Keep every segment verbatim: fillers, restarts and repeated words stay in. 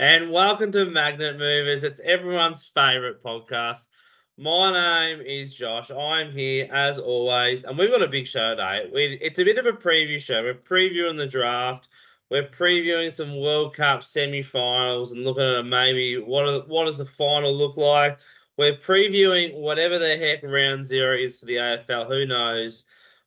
And welcome to Magnet Movers. It's everyone's favourite podcast. My name is Josh. I'm here as always, and we've got a big show today. We, it's a bit of a preview show. We're previewing the draft. We're previewing some World Cup semi-finals and looking at maybe what are, what does the final look like. We're previewing whatever the heck round zero is for the A F L. Who knows?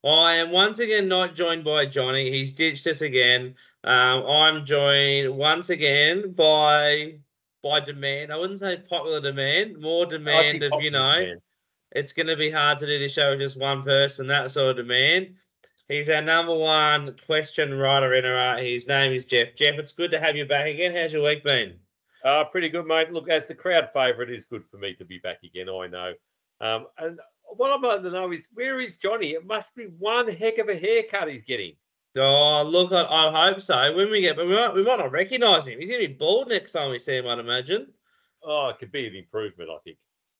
I am once again not joined by Johnny. He's ditched us again. Um, I'm joined once again by by demand. I wouldn't say popular demand, more demand of, you know, demand. It's going to be hard to do this show with just one person, that sort of demand. He's our number one question writer in our. His name is Jeff. Jeff, it's good to have you back again. How's your week been? Uh, pretty good, mate. Look, as the crowd favourite, it's good for me to be back again, I know. Um, and what I'd like to know is, where is Johnny? It must be one heck of a haircut he's getting. Oh, look, I, I hope so. When we get, we might, we might not recognise him. He's going to be bald next time we see him, I'd imagine. Oh, it could be an improvement, I think.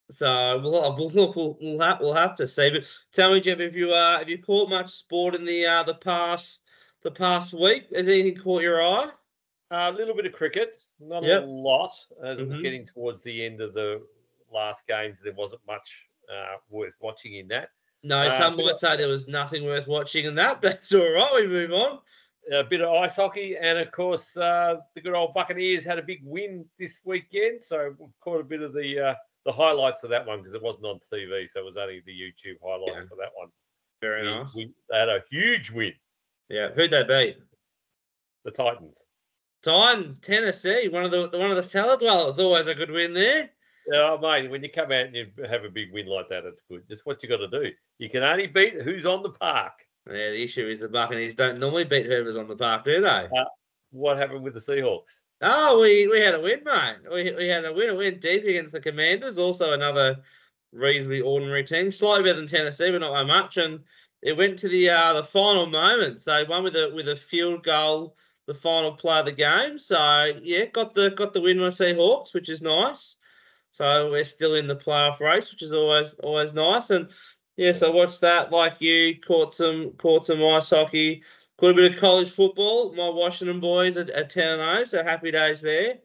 So we'll we'll we'll, we'll, have, we'll have to see. But tell me, Jeff, if you uh, have you caught much sport in the uh, the past the past week? Has anything caught your eye? Uh, a little bit of cricket, not yep. a lot. As mm-hmm. it was getting towards the end of the last games, there wasn't much uh, worth watching in that. No, some uh, might say there was nothing worth watching in that, but it's all right, we move on. A bit of ice hockey, and of course, uh, the good old Buccaneers had a big win this weekend, so we caught a bit of the uh, the highlights of that one because it wasn't on T V, so it was only the YouTube highlights yeah. for that one. Very we, nice. We, they had a huge win. Yeah, who'd they beat? The Titans. Titans, Tennessee, one of the one of the cellar dwellers. Always a good win there. Oh, mate, when you come out and you have a big win like that, it's good. That's what you got to do. You can only beat who's on the park. Yeah, the issue is the Buccaneers don't normally beat whoever's on the park, do they? Uh, what happened with the Seahawks? Oh, we, we had a win, mate. We we had a win. We went deep against the Commanders, also another reasonably ordinary team. Slightly better than Tennessee, but not by much. And it went to the uh, the final moments. They won with a, with a field goal, the final play of the game. So, yeah, got the got the win with Seahawks, which is nice. So we're still in the playoff race, which is always always nice. And yeah, so watch that. Like you, caught some caught some ice hockey, caught a bit of college football. My Washington boys are ten and oh, so happy days there.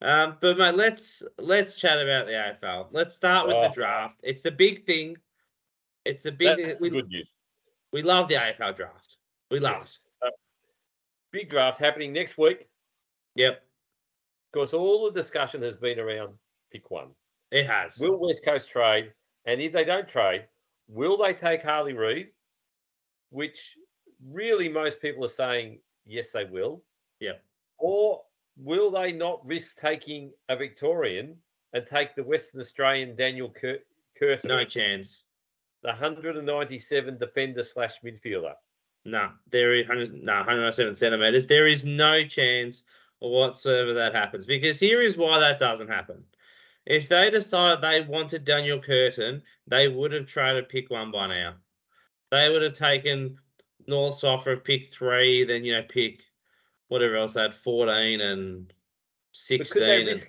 Um, but mate, let's let's chat about the A F L. Let's start with oh. the draft. It's the big thing. It's the big. That's we, good news. We love the A F L draft. We love yes. it. So, big draft happening next week. Yep. Of course, all the discussion has been around. Pick one. It has. Will West Coast trade? And if they don't trade, will they take Harley Reid? Which really most people are saying, yes, they will. Yeah. Or will they not risk taking a Victorian and take the Western Australian Daniel Cur- Curtin? No chance. The one ninety-seven defender slash midfielder. No, there is no one ninety-seven centimetres. There is no chance whatsoever that happens, because here is why that doesn't happen. If they decided they wanted Daniel Curtin, they would have tried to pick one by now. They would have taken North's offer of pick three, then, you know, pick whatever else they had, fourteen and sixteen and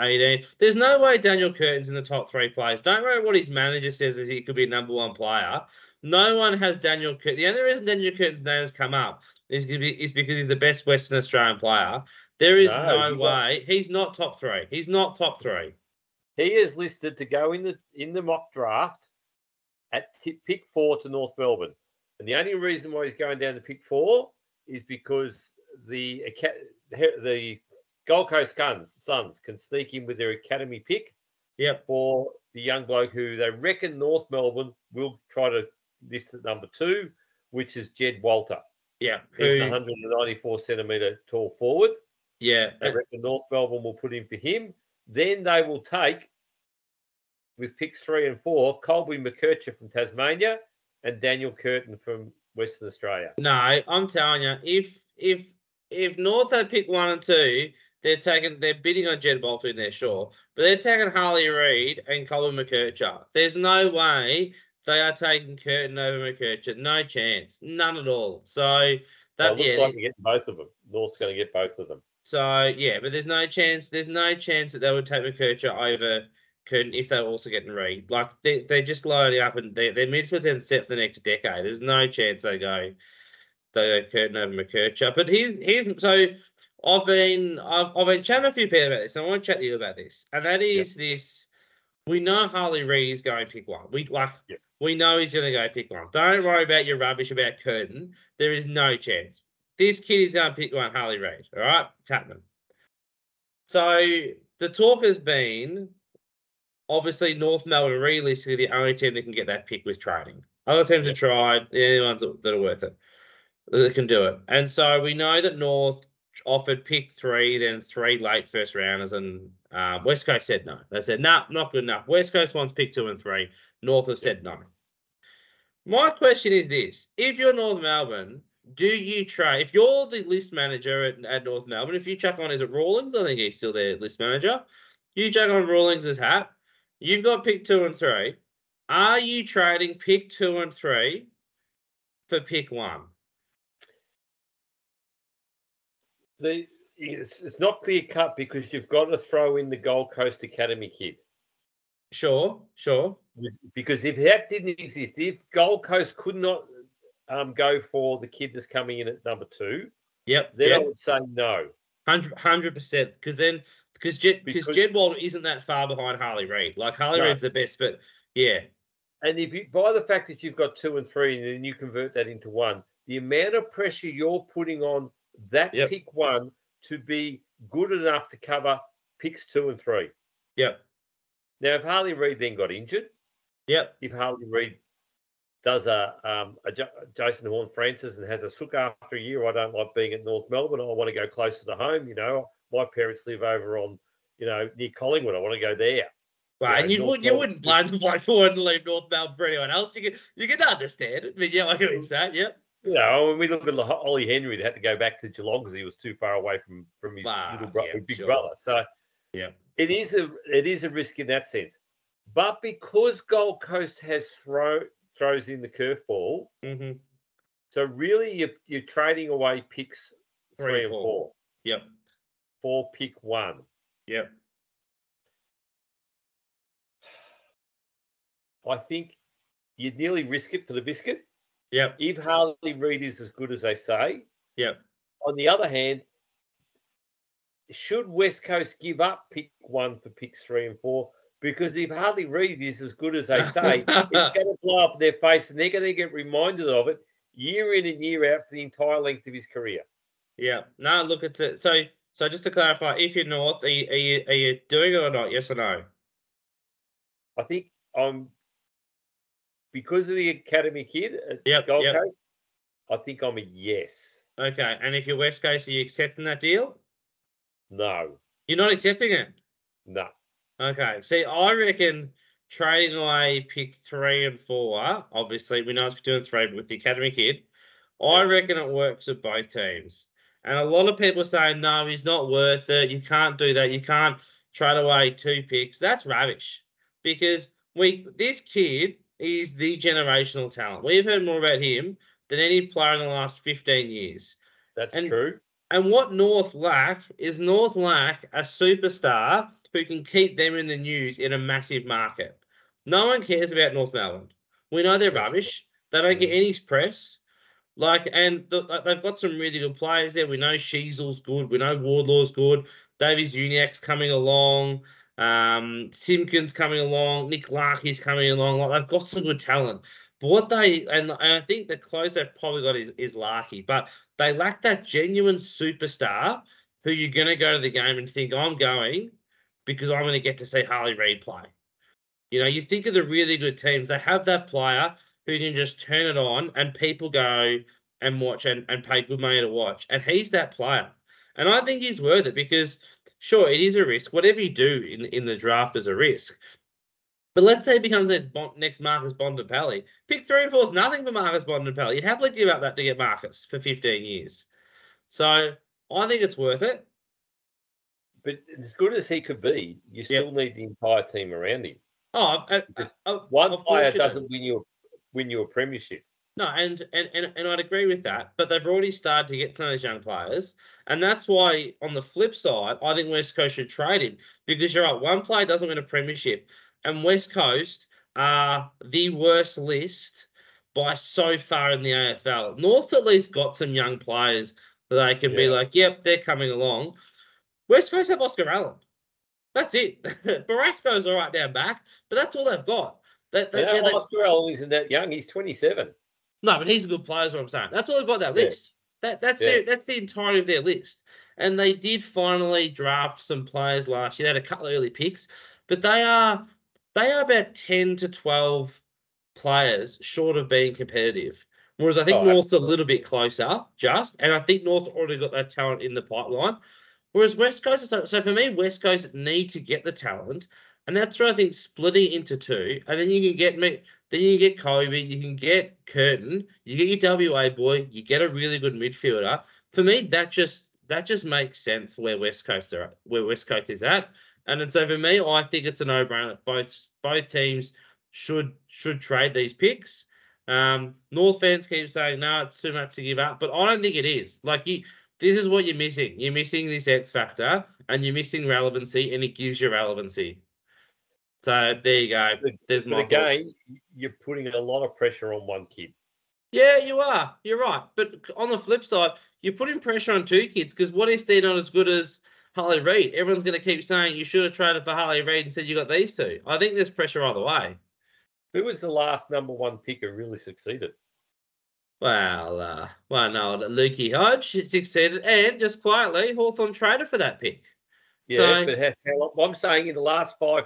eighteen. There's no way Daniel Curtin's in the top three players. Don't worry what his manager says, is he could be a number one player. No one has Daniel Curtin. The only reason Daniel Curtin's name has come up is because he's the best Western Australian player. There is no, no way. He's not top three. He's not top three. He is listed to go in the in the mock draft at t- pick four to North Melbourne. And the only reason why he's going down to pick four is because the the Gold Coast Suns can sneak in with their academy pick yep. for the young bloke who they reckon North Melbourne will try to list at number two, which is Jed Walter. Yeah. He's a one ninety-four centimetre tall forward. Yeah. They reckon North Melbourne will put in for him. Then they will take, with picks three and four, Colby McKercher from Tasmania and Daniel Curtin from Western Australia. No, I'm telling you, if if if North had pick one and two, they're taking they're bidding on Jed Walter in their sure, but they're taking Harley Reid and Colby McKercher. There's no way they are taking Curtin over McKercher. No chance, none at all. So that well, it looks yeah, like you're getting both of them. North's going to get both of them. So, yeah, but there's no chance. There's no chance that they would take McKercher over Curtin if they were also getting Reid. Like, they, they're just loading up and they, their midfield is set for the next decade. There's no chance they go they go Curtin over McKercher. But he's, he's so I've been I've, I've been chatting a few people about this, and I want to chat to you about this. And that is yep. this: we know Harley Reid is going to pick one. We like yes. we know he's going to go pick one. Don't worry about your rubbish about Curtin. There is no chance. This kid is going to pick one, Harley Reid. All right, it's happening. So the talk has been, obviously, North Melbourne realistically the only team that can get that pick with trading. Other teams have tried. They're the ones that are worth it, that can do it. And so we know that North offered pick three, then three late first rounders, and uh, West Coast said no. They said, no, nah, not good enough. West Coast wants pick two and three. North have said no. My question is this. If you're North Melbourne, do you trade? If you're the list manager at, at North Melbourne, if you chuck on, is it Rawlings? I think he's still their list manager. You chuck on Rawlings' hat. You've got pick two and three. Are you trading pick two and three for pick one? The, it's, it's not clear cut because you've got to throw in the Gold Coast Academy kid. Sure, sure. Because if that didn't exist, if Gold Coast could not um, go for the kid that's coming in at number two, yep, then yep. I would say no. one hundred percent. Because then, because Jed, because Jed Walter isn't that far behind Harley Reid. Like, Harley no. Reid's the best, but yeah. And if you, by the fact that you've got two and three and then you convert that into one, the amount of pressure you're putting on that yep. pick one to be good enough to cover picks two and three. Yep. Now, if Harley Reid then got injured, yep. if Harley Reid does a, um, a J- Jason Horne-Francis and has a sook after a year, I don't like being at North Melbourne. I want to go closer to home. You know, my parents live over on, you know, near Collingwood. I want to go there. Well, you know, and you, would, you wouldn't blind the blind forward and leave North Melbourne for anyone else. You can, you can understand it. But yeah, I can understand. Yep. You know, when we look at Ollie Henry, they had to go back to Geelong because he was too far away from, from his ah, little bro- yeah, big sure. brother. So yeah, it is a it is a risk in that sense. But because Gold Coast has throw throws in the curveball, mm-hmm. so really you're you're trading away picks three, three and four. four. Yep. For pick one. Yep. I think you'd nearly risk it for the biscuit. Yep. If Harley Reid is as good as they say. Yep. On the other hand, should West Coast give up pick one for picks three and four? Because if Harley Reid is as good as they say, it's going to blow up in their face and they're going to get reminded of it year in and year out for the entire length of his career. Yeah. No, look, it's a, so so just to clarify, if you're North, are you, are you, are you doing it or not? Yes or no? I think I'm... Because of the academy kid at yep, Gold yep. Coast, I think I'm a yes. Okay, and if you're West Coast, are you accepting that deal? No. You're not accepting it? No. Okay, see, I reckon trading away pick three and four, obviously, we know it's two and three, but with the academy kid, I reckon it works for both teams. And a lot of people say, no, he's not worth it. You can't do that. You can't trade away two picks. That's rubbish because we this kid... is the generational talent. We've heard more about him than any player in the last fifteen years. That's and, true. And what North lack is North lack a superstar who can keep them in the news in a massive market. No one cares about North Melbourne. We know they're That's rubbish. True. They don't get any press. Like, and the, like, they've got some really good players there. We know Sheasel's good. We know Wardlaw's good. Davies Uniac's coming along. Um, Simpkins coming along, Nick Larkey's coming along. Like, they've got some good talent, but what they and, and I think the close they've probably got is, is Larkey, but they lack that genuine superstar who you're going to go to the game and think, I'm going because I'm going to get to see Harley Reid play. You know, you think of the really good teams, they have that player who can just turn it on and people go and watch and, and pay good money to watch, and he's that player, and I think he's worth it because. Sure, it is a risk. Whatever you do in, in the draft is a risk. But let's say it becomes next, next Marcus Bontempelli. Pick three and four is nothing for Marcus Bontempelli. You'd happily give up that to get Marcus for fifteen years. So I think it's worth it. But as good as he could be, you still yep. need the entire team around him. Oh, I, I, I, one player doesn't win you win you a premiership. No, and, and, and, and I'd agree with that, but they've already started to get some of those young players, and that's why, on the flip side, I think West Coast should trade him, because you're right, one player doesn't win a premiership, and West Coast are the worst list by so far in the A F L. North's at least got some young players where they can yeah. be like, yep, they're coming along. West Coast have Oscar Allen. That's it. Barrasco's all right down back, but that's all they've got. They, they, they, they, Oscar Allen isn't that young. He's twenty-seven. No, but he's a good player is what I'm saying. That's all they've got on that yeah. list. That That's yeah. their, that's the entirety of their list. And they did finally draft some players last year. They had a couple of early picks, but they are they are about ten to twelve players short of being competitive. Whereas I think oh, North's absolutely. a little bit closer, just. And I think North's already got that talent in the pipeline. Whereas West Coast, so, so for me, West Coast need to get the talent, and that's where I think splitting into two, and then you can get me, then you can get Kobe, you can get Curtin, you get your W A boy, you get a really good midfielder. For me, that just that just makes sense where West Coast are, where West Coast is at, and, and so for me, I think it's a no-brainer. Both both teams should should trade these picks. Um, North fans keep saying no, nah, it's too much to give up, but I don't think it is. Like you. This is what you're missing. You're missing this X factor, and you're missing relevancy, and it gives you relevancy. So there you go. There's my thoughts. Again, you're putting a lot of pressure on one kid. Yeah, you are. You're right. But on the flip side, you're putting pressure on two kids because what if they're not as good as Harley Reid? Everyone's going to keep saying you should have traded for Harley Reid and said you got these two. I think there's pressure either way. Who was the last number one pick who really succeeded? Well, uh, well, no, Lukey Hodge succeeded, and just quietly, Hawthorn traded for that pick. Yeah, so, but has, how long, I'm saying in the last five,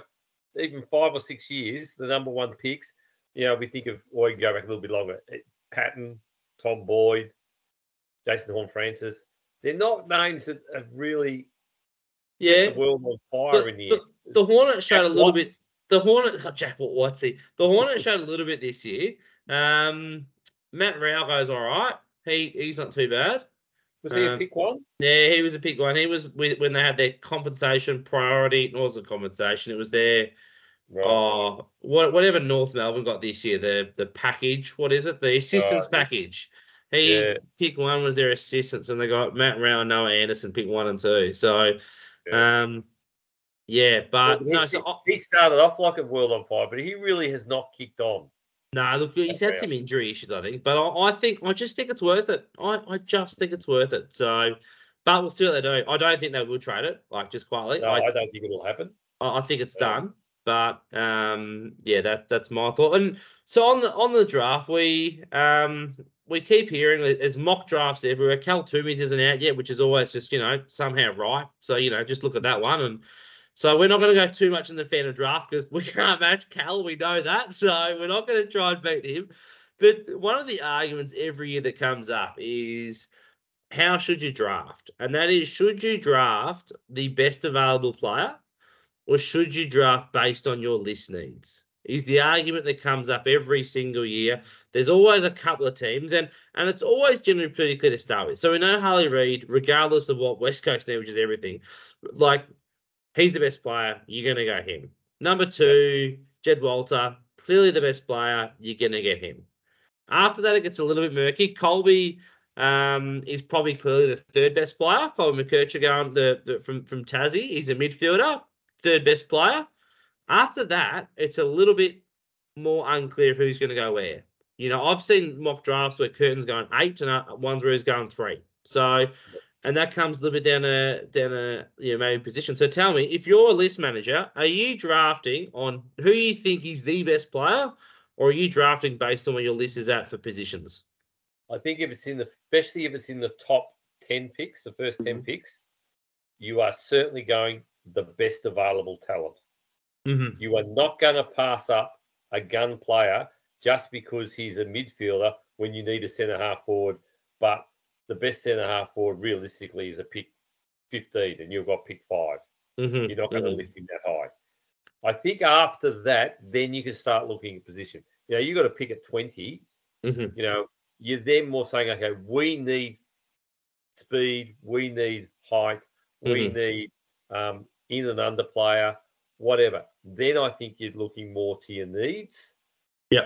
even five or six years, the number one picks, you know, we think of, or you can go back a little bit longer, Patton, Tom Boyd, Jason Horne-Francis, they're not names that have really yeah. the world on fire the, in the, the The, the Hornet showed a little Watts. bit, the Hornet, oh, Jack Watsy, the Hornet showed a little bit this year. Um, Matt Rau goes all right. He he's not too bad. Was um, he a pick one? Yeah, he was a pick one. He was with, when they had their compensation priority. It wasn't compensation. It was their right. oh what, whatever North Melbourne got this year. The the package. What is it? The assistance right. package. He yeah. pick one was their assistance, and they got Matt Rau and Noah Anderson pick one and two. So, yeah. um, yeah, but well, no, so, I, he started off like a world on fire, but he really has not kicked on. No, nah, look, he's had some injury issues, I think. But I, I think I just think it's worth it. I, I just think it's worth it. So, but we'll see what they do. I don't think they will trade it, like just quietly. No, I, I don't think it'll happen. I, I think it's yeah. done. But um, yeah, that that's my thought. And so on the on the draft, we um we keep hearing there's mock drafts everywhere. Cal Toomey's isn't out yet, which is always just you know somehow right. So you know just look at that one and. So we're not going to go too much in the fan of draft because we can't match Cal. We know that. So we're not going to try and beat him. But one of the arguments every year that comes up is how should you draft? And that is, should you draft the best available player or should you draft based on your list needs? Is the argument that comes up every single year. There's always a couple of teams, and and it's always generally pretty clear to start with. So we know Harley Reid, regardless of what West Coast need, which is everything, like – he's the best player. You're going to go him. Number two, Jed Walter, clearly the best player. You're going to get him. After that, it gets a little bit murky. Colby um, is probably clearly the third best player. Colby McKercher going the, the, from, from Tassie. He's a midfielder, third best player. After that, it's a little bit more unclear who's going to go where. You know, I've seen mock drafts where Curtin's going eight and one's where he's going three. So... and that comes a little bit down a down a you know maybe position. So tell me, if you're a list manager, are you drafting on who you think is the best player, or are you drafting based on where your list is at for positions? I think if it's in the, especially if it's in the top ten picks, the first ten picks, you are certainly going the best available talent. Mm-hmm. You are not going to pass up a gun player just because he's a midfielder when you need a centre half forward, but the best centre-half forward realistically is a pick fifteen, and you've got pick five. Mm-hmm. You're not going to mm-hmm. lift him that high. I think after that, then you can start looking at position. You know, you've got to pick at twenty. Mm-hmm. You know, you're then more saying, okay, we need speed, we need height, mm-hmm. we need um, in and under player, whatever. Then I think you're looking more to your needs. Yeah.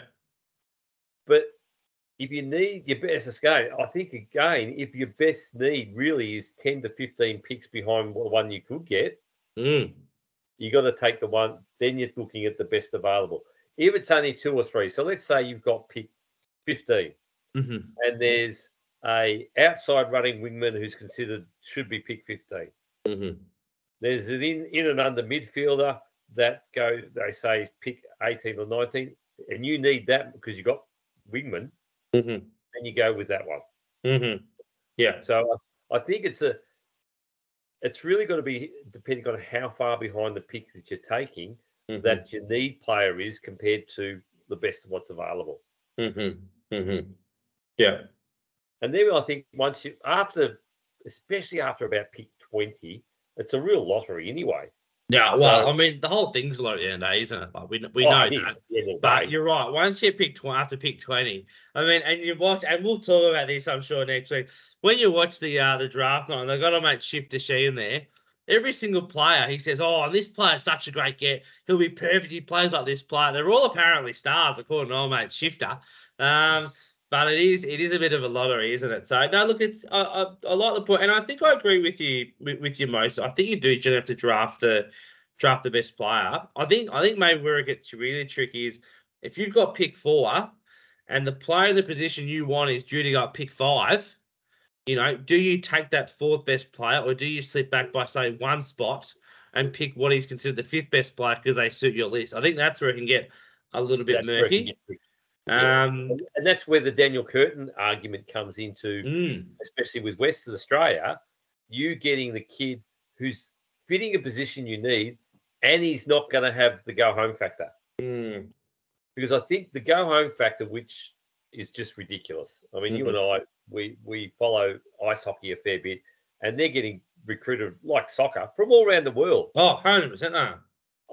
But... if you need your best escape, I think, again, if your best need really is ten to fifteen picks behind the one you could get, mm. you got to take the one. Then you're looking at the best available. If it's only two or three, so let's say you've got pick fifteen, mm-hmm. and there's a outside running wingman who's considered should be pick fifteen. Mm-hmm. There's an in, in and under midfielder that go, they say, pick eighteen or nineteen, and you need that because you've got wingman, mm-hmm. and you go with that one. Mm-hmm. Yeah. So I, I think it's a, it's really going to be depending on how far behind the pick that you're taking, mm-hmm. that your need player is compared to the best of what's available. Mm-hmm. Mm-hmm. Yeah. And then I think once you, after, especially after about pick twenty, it's a real lottery anyway. Yeah, well, so, I mean, the whole thing's a lottery today, isn't it? Like we we oh, know that. Yeah, but you're right. Once you pick tw- after pick twenty, I mean, and you watch, and we'll talk about this, I'm sure, next week. When you watch the uh, the draft night, they got to make Shift to She in there. Every single player, he says, oh, this player's such a great get. He'll be perfect. He plays like this player. They're all apparently stars, according to old mate Shifter. Um, but it is it is a bit of a lottery, isn't it? So, no, look, it's I, I, I like the point. And I think I agree with you with, with you most. I think you do just have to draft the draft the best player. I think I think maybe where it gets really tricky is if you've got pick four and the player in the position you want is due to go pick five, you know, do you take that fourth best player or do you slip back by, say, one spot and pick what is considered the fifth best player because they suit your list? I think that's where it can get a little bit that's murky. Um, yeah. And that's where the Daniel Curtin argument comes into, mm. especially with Western Australia, you getting the kid who's fitting a position you need and he's not going to have the go-home factor. Mm. Because I think the go-home factor, which is just ridiculous. I mean, mm-hmm. you and I, we we follow ice hockey a fair bit, and they're getting recruited like soccer from all around the world. Oh, one hundred percent. No.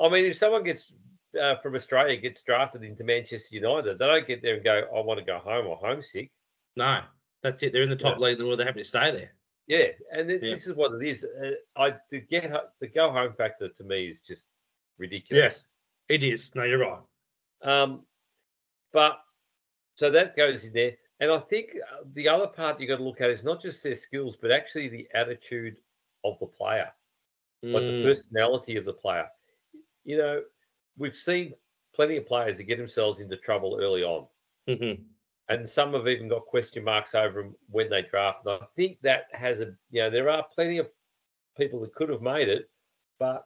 I mean, if someone gets uh, from Australia gets drafted into Manchester United, they don't get there and go, I want to go home or homesick. No, that's it. They're in the top yeah. league in the world. They're happy to stay there. Yeah, and th- yeah. this is what it is. Uh, I the get the go home factor to me is just ridiculous. Yes, it is. No, you're right. Um, but so that goes in there. And I think the other part you've got to look at is not just their skills, but actually the attitude of the player, mm. like the personality of the player. You know, we've seen plenty of players that get themselves into trouble early on. Mm-hmm. And some have even got question marks over them when they draft. And I think that has a, you know, there are plenty of people that could have made it, but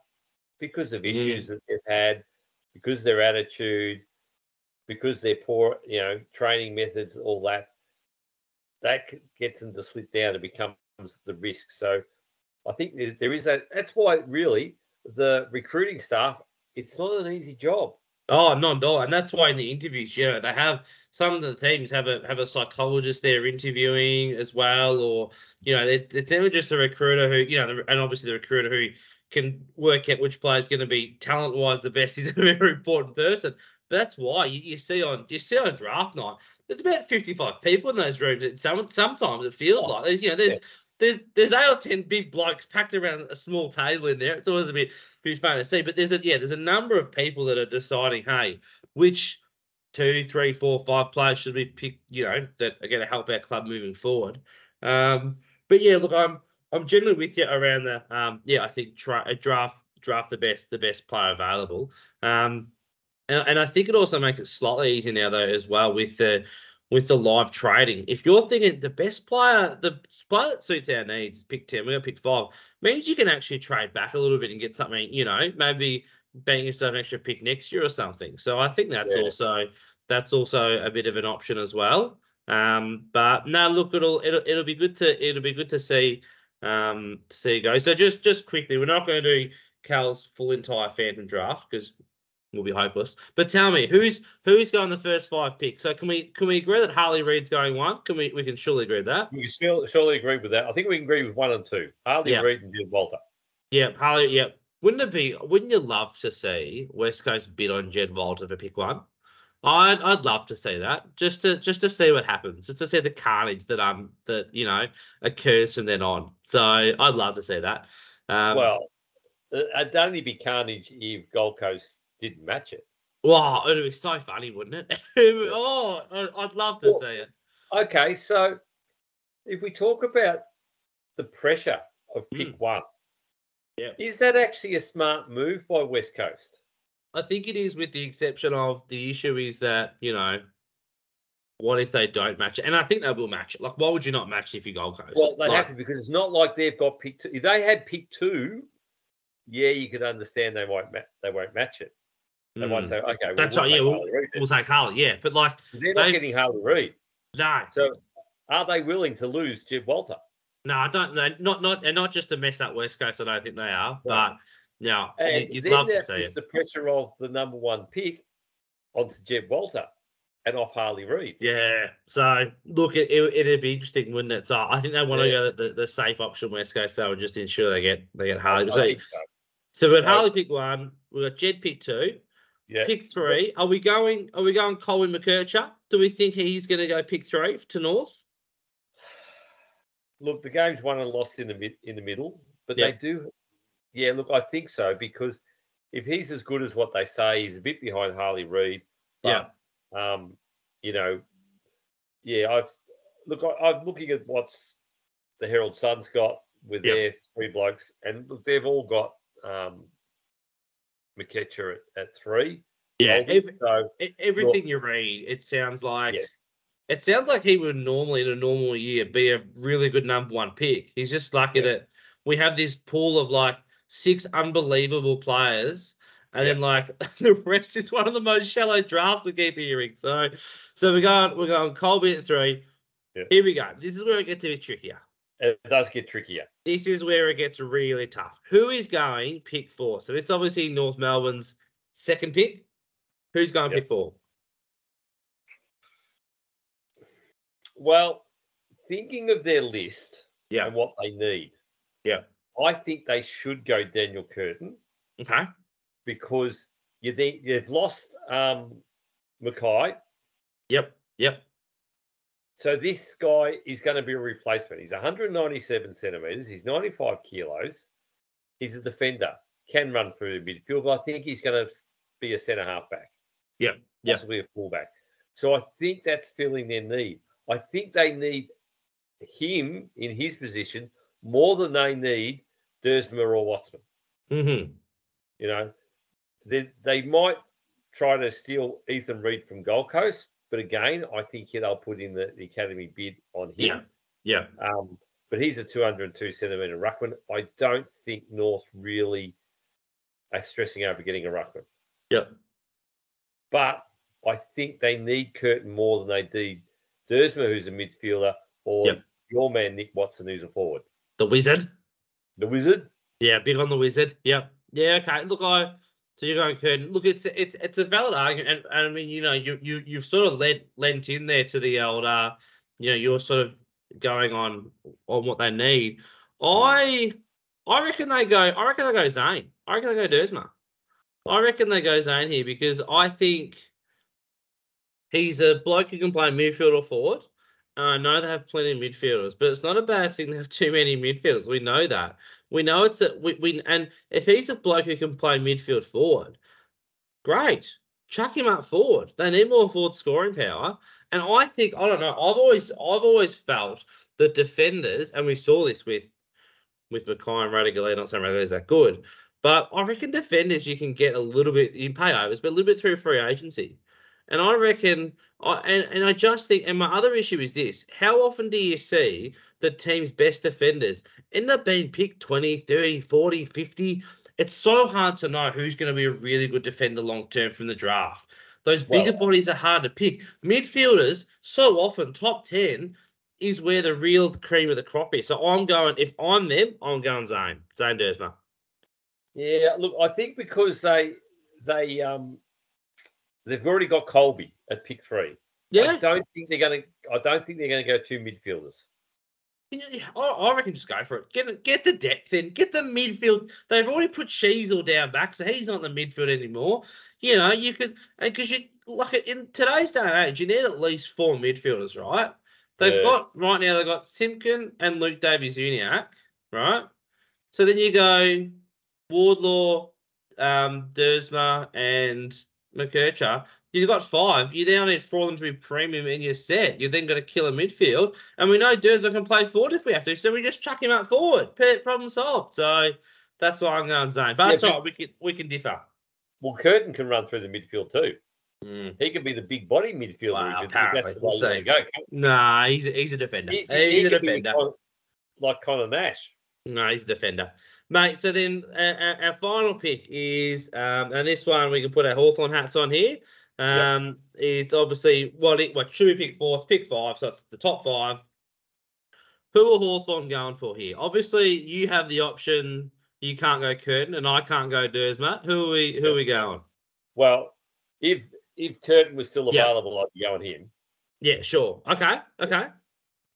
because of issues mm. that they've had, because their attitude, because they're poor, you know, training methods, all that, that gets them to slip down and becomes the risk. So I think there is that. That's why, really, the recruiting staff, it's not an easy job. Oh, not at all. And that's why in the interviews, you know, they have some of the teams have a have a psychologist they're interviewing as well, or, you know, it, it's never just a recruiter who, you know, and obviously the recruiter who can work out which player is going to be talent-wise the best is a very important person. That's why you, you see on you see on draft night, there's about fifty-five people in those rooms. It, some, sometimes it feels oh, like you know there's yeah. there's there's eight or ten big blokes packed around a small table in there. It's always a bit, bit fun to see. But there's a yeah there's a number of people that are deciding, hey, which two, three, four, five players should we pick? You know, that are going to help our club moving forward. Um, but yeah, look, I'm I'm generally with you around the um, yeah I think try, draft draft the best the best player available. Um, And, and I think it also makes it slightly easier now, though, as well with the with the live trading. If you're thinking the best player, the player that suits our needs is pick ten, we're going to pick five, means you can actually trade back a little bit and get something, you know, maybe bank yourself an extra pick next year or something. So I think that's yeah. also that's also a bit of an option as well. Um, but no, look, it'll it'll it'll be good to it'll be good to see um, to see it go. So just just quickly, we're not going to do Cal's full entire phantom draft because will be hopeless. But tell me, who's who's going the first five picks? So can we can we agree that Harley Reid's going one? Can we we can surely agree with that? We can surely, surely agree with that. I think we can agree with one and two. Harley yep. Reid and Jed Walter. Yeah, Harley. Yeah. Wouldn't it be? Wouldn't you love to see West Coast bid on Jed Walter for pick one? I'd I'd love to see that. Just to just to see what happens. Just to see the carnage that um that you know occurs from then on. So I'd love to see that. Um, well, it'd only be carnage if Gold Coast didn't match it. Wow, it'd be so funny, wouldn't it? oh, I'd love to well, see it. Okay, so if we talk about the pressure of pick mm. one, yeah, is that actually a smart move by West Coast? I think it is, with the exception of the issue is that, you know, what if they don't match it? And I think they will match it. Like, why would you not match it if you're Gold Coast? Well, they like, have to, because it's not like they've got pick two. If they had pick two, yeah, you could understand they won't, ma- they won't match it. They mm. might say, okay, well, that's we'll right. Yeah, we'll, we'll take Harley. Yeah, but like they're not getting Harley Reid. No. So, are they willing to lose Jed Walter? No, I don't. No, not not and not just to mess up West Coast. I don't think they are. But no, and you'd love to see it. The pressure of the number one pick onto Jed Walter and off Harley Reid. Yeah. So look, it, it it'd be interesting, wouldn't it? So I think they want yeah. to go the, the safe option, West Coast. So and just ensure they get they get Harley. I, so, I so. so when Harley pick one, we got Jed pick two. Yeah. Pick three. Are we going? Are we going Colby McKercher? Do we think he's going to go pick three to North? Look, the game's won and lost in the mid, in the middle, but yeah. they do. Yeah, look, I think so, because if he's as good as what they say, he's a bit behind Harley Reid. But, yeah. Um. You know. Yeah. I've look. I, I'm looking at what's the Herald Sun's got with yeah. their three blokes, and look, they've all got. Um, McKercher at, at three. Yeah, every, so, everything you read, it sounds like yes. it sounds like he would normally in a normal year be a really good number one pick. He's just lucky yeah. that we have this pool of like six unbelievable players, and yeah. then like the rest is one of the most shallow drafts we keep hearing. So, so we're going we're going Colby at three. Yeah. Here we go. This is where it gets a bit trickier. It does get trickier. This is where it gets really tough. Who is going pick four? So this is obviously North Melbourne's second pick. Who's going yep. pick four? Well, thinking of their list yeah. and what they need, yeah, I think they should go Daniel Curtin. Okay. Because you think you've lost um, Mackay. Yep, yep. So this guy is going to be a replacement. He's one hundred ninety-seven centimetres. He's ninety-five kilos. He's a defender. Can run through the midfield, but I think he's going to be a centre halfback. Yeah. Possibly yeah. a fullback. So I think that's filling their need. I think they need him in his position more than they need Duursma or Watson. Mm-hmm. You know, they, they might try to steal Ethan Reid from Gold Coast, but again, I think they'll put in the, the academy bid on him. Yeah. yeah. Um, but he's a two hundred two centimetre ruckman. I don't think North really are stressing over getting a ruckman. Yeah. But I think they need Curtin more than they need Duursma, who's a midfielder, or yep. your man, Nick Watson, who's a forward. The wizard. The wizard? Yeah, big on the wizard. Yeah. Yeah, okay. Look, I... So you're going Curtin. Look, it's it's it's a valid argument, and, and I mean, you know, you you you've sort of led lent in there to the old, uh, you know, you're sort of going on on what they need. I I reckon they go. I reckon they go Zane. I reckon they go Duursma. I reckon they go Zane here because I think he's a bloke who can play midfield or forward. I uh, know they have plenty of midfielders, but it's not a bad thing to have too many midfielders. We know that. We know it's a we, we and if he's a bloke who can play midfield forward, great. Chuck him up forward. They need more forward scoring power. And I think I don't know. I've always I've always felt that defenders, and we saw this with with Mackay and Radaglia. Not saying Radaglia is that good, but I reckon defenders you can get a little bit in payovers, but a little bit through free agency. And I reckon, I, and, and I just think, and my other issue is this, how often do you see the team's best defenders end up being picked twenty, thirty, forty, fifty? It's so hard to know who's going to be a really good defender long-term from the draft. Those bigger well, bodies are hard to pick. Midfielders, so often, top ten is where the real cream of the crop is. So I'm going, if I'm them, I'm going Zane, Zane Duursma. Yeah, look, I think because they, they, um, they've already got Colby at pick three. Yeah, I don't think they're going to. I don't think they're going to go two midfielders. Yeah, I, I reckon just go for it. Get get the depth in. Get the midfield. They've already put Sheasel down back, so he's not in the midfield anymore. You know, you could because you like in today's day and age, you need at least four midfielders, right? They've yeah. got right now. They've got Simkin and Luke Davies-Uniacke, right? So then you go Wardlaw, um, Duursma, and McKercher, you've got five. You now need four of them to be premium in your set. You're then going to kill a midfield. And we know Duursma can play forward if we have to, so we just chuck him up forward. Problem solved. So that's why I'm going Zane. But yeah, it's all right. We can, we can differ. Well, Curtin can run through the midfield too. Mm. He could be the big body midfielder. Wow, apparently. That's the way so, you go. Nah, he's, he's a defender. He's, he's, he's a defender. Con, like Connor Nash. No, he's a defender. Mate, so then our, our final pick is, um, and this one we can put our Hawthorn hats on here. Um, yep. It's obviously, what it, what should we pick fourth, pick five, so it's the top five. Who are Hawthorn going for here? Obviously, you have the option. You can't go Curtin, and I can't go Duursma. Who are we? Who yep. are we going? Well, if if Curtin was still available, yep. I'd be going him. Yeah, sure. Okay, okay.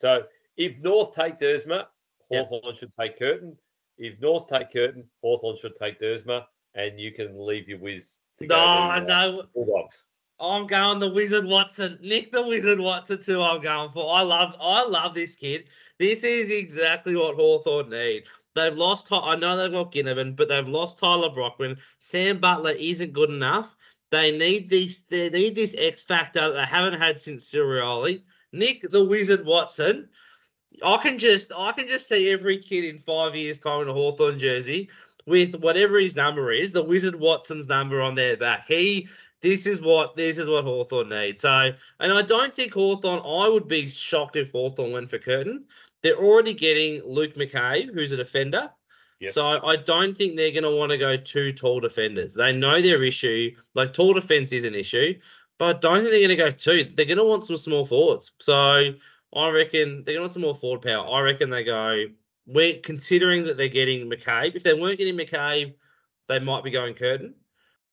So if North take Duursma, Hawthorn yep. should take Curtin. If North take Curtin, Hawthorn should take Duursma, and you can leave your Wiz. To go no, to, uh, no. Bulldogs. I'm going the Wizard Watson. Nick the Wizard Watson's who I'm going for. I love I love this kid. This is exactly what Hawthorn need. They've lost, I know they've got Ginnivan, but they've lost Tyler Brockman. Sam Butler isn't good enough. They need these, they need this X factor that they haven't had since Sirioli. Nick the Wizard Watson. I can just I can just see every kid in five years' time in a Hawthorn jersey with whatever his number is, the Wizard Watson's number on their back. He This is what this is what Hawthorn needs. So, and I don't think Hawthorn, I would be shocked if Hawthorn went for Curtin. They're already getting Luke McCabe, who's a defender. Yes. So I don't think they're going to want to go two tall defenders. They know their issue. Like, tall defence is an issue, but I don't think they're going to go two. They're going to want some small forwards. So I reckon they're going to want some more forward power. I reckon they go, we're considering that they're getting McCabe. If they weren't getting McCabe, they might be going Curtin.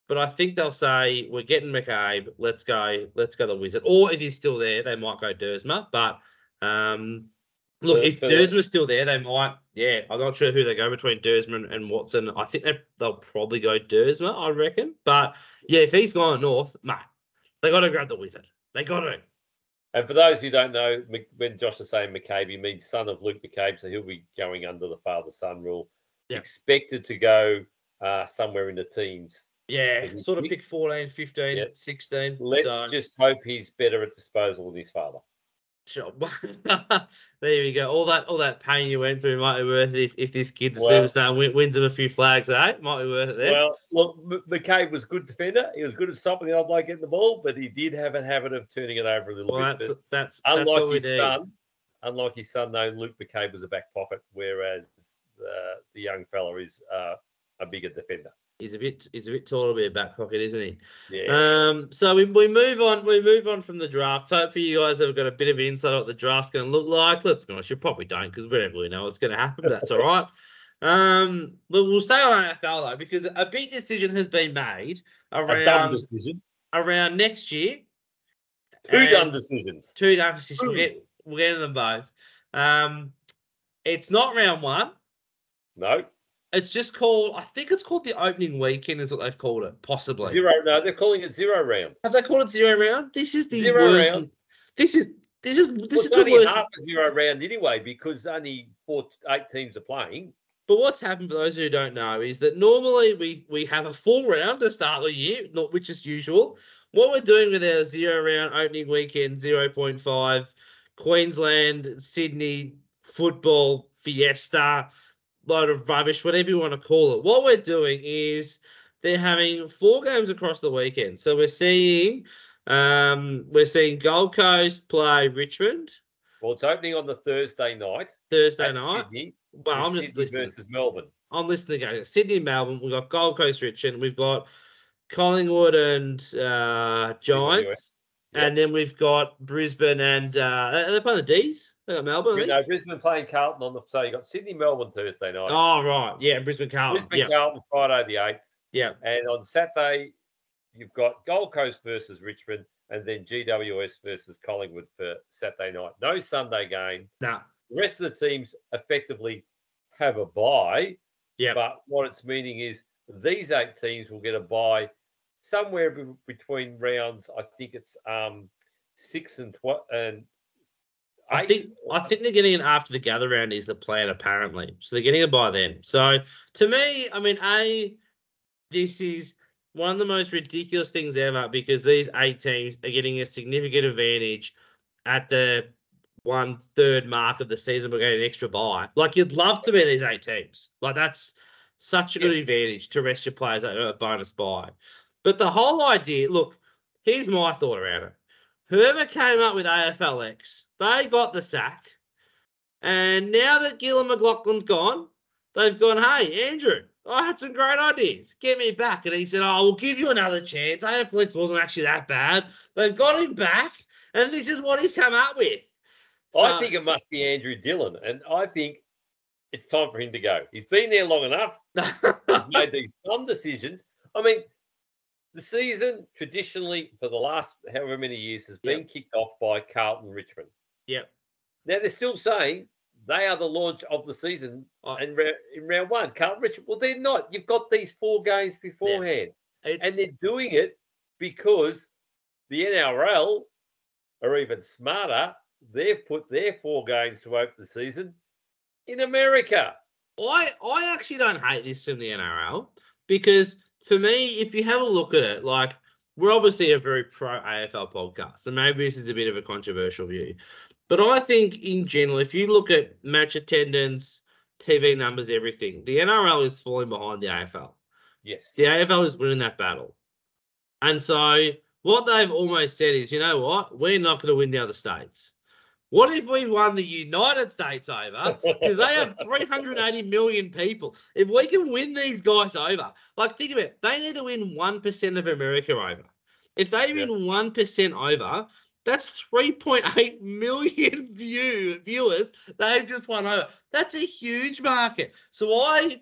But I think they'll say, we're getting McCabe, let's go, let's go the Wizard. Or if he's still there, they might go Duursma. But um, look, so, if so Duursma's still there, they might, yeah, I'm not sure who they go between Duursma and, and Watson. I think they, they'll probably go Duursma, I reckon. But, yeah, if he's gone north, mate, they got to grab the Wizard. They got to. And for those who don't know, when Josh is saying McCabe, he means son of Luke McCabe, so he'll be going under the father-son rule. Yeah. Expected to go uh, somewhere in the teens. Yeah, sort of pick fourteen, fifteen, yep. sixteen. Let's so. just hope he's better at disposal than his father. Sure. There you go. All that all that pain you went through might be worth it if, if this kid well, wins him a few flags, eh? Might be worth it then. Well, look, McCabe was a good defender. He was good at stopping the old bloke getting the ball, but he did have a habit of turning it over a little well, bit. That's, that's, unlike that's his son, need. Unlike his son, though, Luke McCabe was a back pocket, whereas uh, the young fella is uh, a bigger defender. He's a bit he's a bit taller, a bit of back pocket, isn't he? Yeah. Um, so we, we move on we move on from the draft. Hopefully you guys have got a bit of insight on what the draft's going to look like. Let's be honest, you probably don't because we don't really know what's going to happen, but that's all right. Um, but we'll stay on A F L though because a big decision has been made around a dumb decision. around next year. Two dumb decisions. Two dumb decisions. We'll get, we'll get into them both. Um, it's not round one. No. It's just called, I think it's called the opening weekend is what they've called it, possibly. Zero, no, they're calling it zero round. Have they called it zero round? This is the zero worst. Round. This is, this is, this well, is the only worst. Half a zero round anyway because only four, eight teams are playing. But what's happened for those who don't know is that normally we, we have a full round to start the year, not which is usual. What we're doing with our zero round opening weekend, zero point five, Queensland, Sydney, football, fiesta, load of rubbish, whatever you want to call it. What we're doing is they're having four games across the weekend. So we're seeing um, we're seeing Gold Coast play Richmond. Well, it's opening on the Thursday night. Thursday night. Sydney. Well, I'm just listening. Versus Melbourne. I'm listening again. Sydney, Melbourne. We've got Gold Coast, Richmond. We've got Collingwood and uh, Giants, yep. and then we've got Brisbane and uh, are they playing the D's? Melbourne, no, Brisbane playing Carlton on the so you got Sydney, Melbourne Thursday night. Oh right, yeah, Brisbane Carlton. Brisbane yep. Carlton Friday the eighth. Yeah, and on Saturday you've got Gold Coast versus Richmond, and then G W S versus Collingwood for Saturday night. No Sunday game. No. Nah. The rest of the teams effectively have a bye. Yeah, but what it's meaning is these eight teams will get a bye somewhere be between rounds. I think it's um six and twelve and. I think I think they're getting it after the gather round is the plan, apparently. So they're getting it by then. So to me, I mean, A, this is one of the most ridiculous things ever because these eight teams are getting a significant advantage at the one-third mark of the season by getting an extra bye. Like, you'd love to be these eight teams. Like, that's such a yes. good advantage to rest your players at a bonus bye. But the whole idea, look, here's my thought around it. Whoever came up with A F L X, they got the sack. And now that Gillon McLachlan's gone, they've gone, hey, Andrew, I had some great ideas. Get me back. And he said, oh, we'll give you another chance. A F L X wasn't actually that bad. They've got him back, and this is what he's come up with. So, I think it must be Andrew Dillon, and I think it's time for him to go. He's been there long enough. He's made these dumb decisions. I mean, the season traditionally for the last however many years has been yep. kicked off by Carlton Richmond. Yep. Now, they're still saying they are the launch of the season oh. in, in round one. Carlton Richmond, well, they're not. You've got these four games beforehand, yeah. and they're doing it because the N R L are even smarter. They've put their four games to open the season in America. I, I actually don't hate this in the N R L because, for me, if you have a look at it, like, we're obviously a very pro-A F L podcast, so maybe this is a bit of a controversial view. But I think, in general, if you look at match attendance, T V numbers, everything, the N R L is falling behind the A F L. Yes. The A F L is winning that battle. And so what they've almost said is, you know what, we're not going to win the other states. What if we won the United States over? Because they have three hundred eighty million people. If we can win these guys over, like, think about it, they need to win one percent of America over. If they win yeah. one percent over, that's three point eight million view, viewers they've just won over. That's a huge market. So I,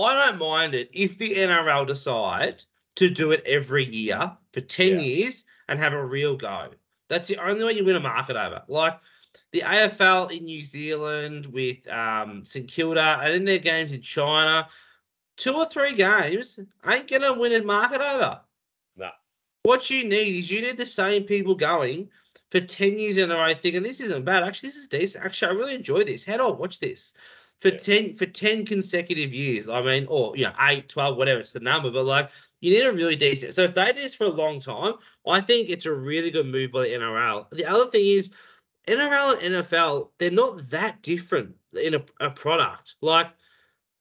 I don't mind it if the N R L decide to do it every year for ten yeah. years and have a real go. That's the only way you win a market over. Like the A F L in New Zealand with um, St Kilda and in their games in China, two or three games ain't going to win a market over. No. What you need is you need the same people going for ten years in a row thinking, this isn't bad. Actually, this is decent. Actually, I really enjoy this. How do I watch this? For, yeah. ten, for ten consecutive years, I mean, or, you know, eight, twelve, whatever, it's the number. But, like, you need a really decent. So if they do this for a long time, I think it's a really good move by the N R L. The other thing is N R L and N F L, they're not that different in a, a product. Like,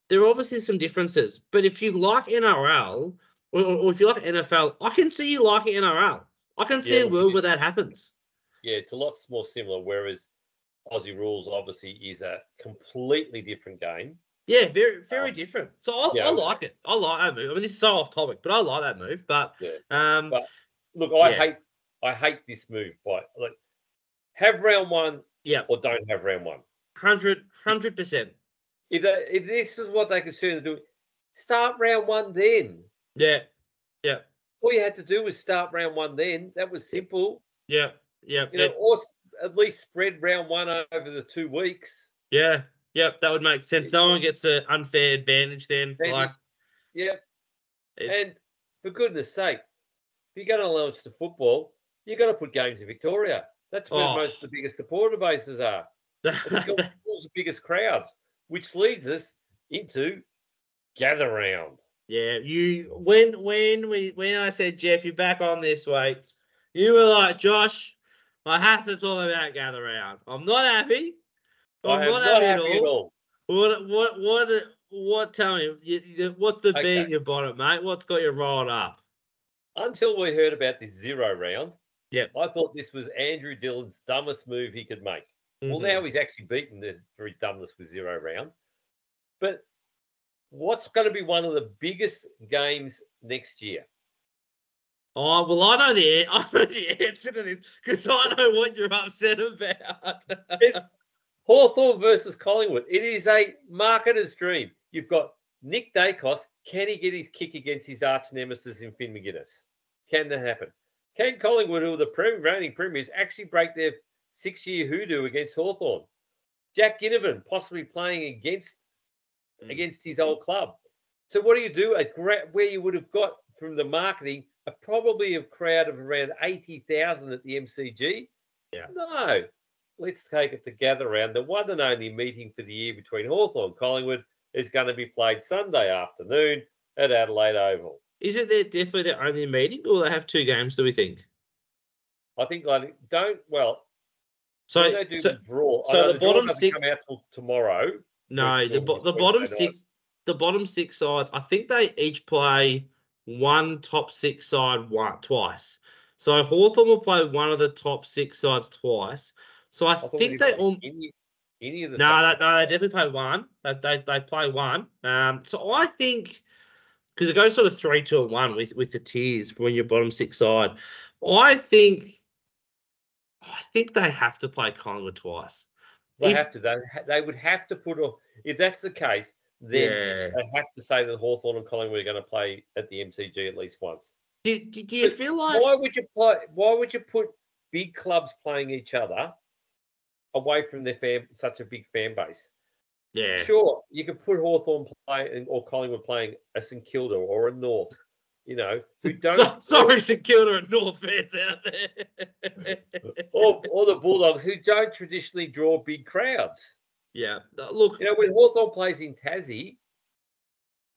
there are obviously some differences. But if you like N R L or, or if you like N F L, I can see you liking N R L. I can see yeah, a world where that happens. Yeah, it's a lot more similar, whereas Aussie rules obviously is a completely different game. Yeah, very, very um, different. So I, yeah. I like it. I like that move. I mean, this is so off topic, but I like that move. But, yeah. um, but look, I yeah. hate, I hate this move. By like, have round one, yeah. or don't have round one. Hundred, hundred percent. If they, if this is what they consider doing, start round one then. Yeah, yeah. All you had to do was start round one then. That was simple. Yeah, yeah. You yeah. know, or at least spread round one over the two weeks. Yeah. Yep, that would make sense. No one gets an unfair advantage then. Like, yep. And for goodness sake, if you're going to launch the football, you've got to put games in Victoria. That's where oh. most of the biggest supporter bases are. It's the biggest crowds, which leads us into Gather Round. Yeah, you when when we when I said, Jeff, you're back on this week, you were like, Josh, my hat is all about Gather Round. I'm not happy. I'm not, not happy at all. At all. What, what, what, what, tell me, you, you, what's the okay. bee in your bonnet, mate? What's got you rolled up? Until we heard about this zero round, yeah, I thought this was Andrew Dillon's dumbest move he could make. Mm-hmm. Well, now he's actually beaten this for his dumbness with zero round. But what's going to be one of the biggest games next year? Oh, well, I know the, I know the answer to this because I know what you're upset about. It's Hawthorn versus Collingwood. It is a marketer's dream. You've got Nick Dacos. Can he get his kick against his arch nemesis in Finn McGuinness? Can that happen? Can Collingwood, who are the pre- reigning premiers, actually break their six-year hoodoo against Hawthorn? Jack Ginnivan possibly playing against mm. against his old club. So what do you do? A gra- where you would have got from the marketing a probably a crowd of around eighty thousand at the M C G? Yeah. No. Let's take it to Gather Round. The one and only meeting for the year between Hawthorn and Collingwood is going to be played Sunday afternoon at Adelaide Oval. Is it their, definitely their only meeting, or will they have two games, do we think? I think they don't, well, so, they do so, draw. So the bottom six come out till tomorrow. No, the, the bottom six, the bottom six sides, I think they each play one top six side one, twice. So Hawthorn will play one of the top six sides twice. So I, I think they all. Any, any of the no, they, no, they definitely play one. They they, they play one. Um, so I think because it goes sort of three, two, and one with with the tiers when you're bottom six side. I think. I think they have to play Collingwood twice. They if, have to. They they would have to put off. If that's the case, then yeah. they have to say that Hawthorn and Collingwood are going to play at the M C G at least once. Do, do, do you but feel like why would you play? Why would you put big clubs playing each other away from their fan, such a big fan base? Yeah, sure. You could put Hawthorn play or Collingwood playing a St Kilda or a North. You know, who don't. So, sorry, St Kilda and North fans out there. or, or the Bulldogs, who don't traditionally draw big crowds. Yeah. Look. You know, when Hawthorn plays in Tassie,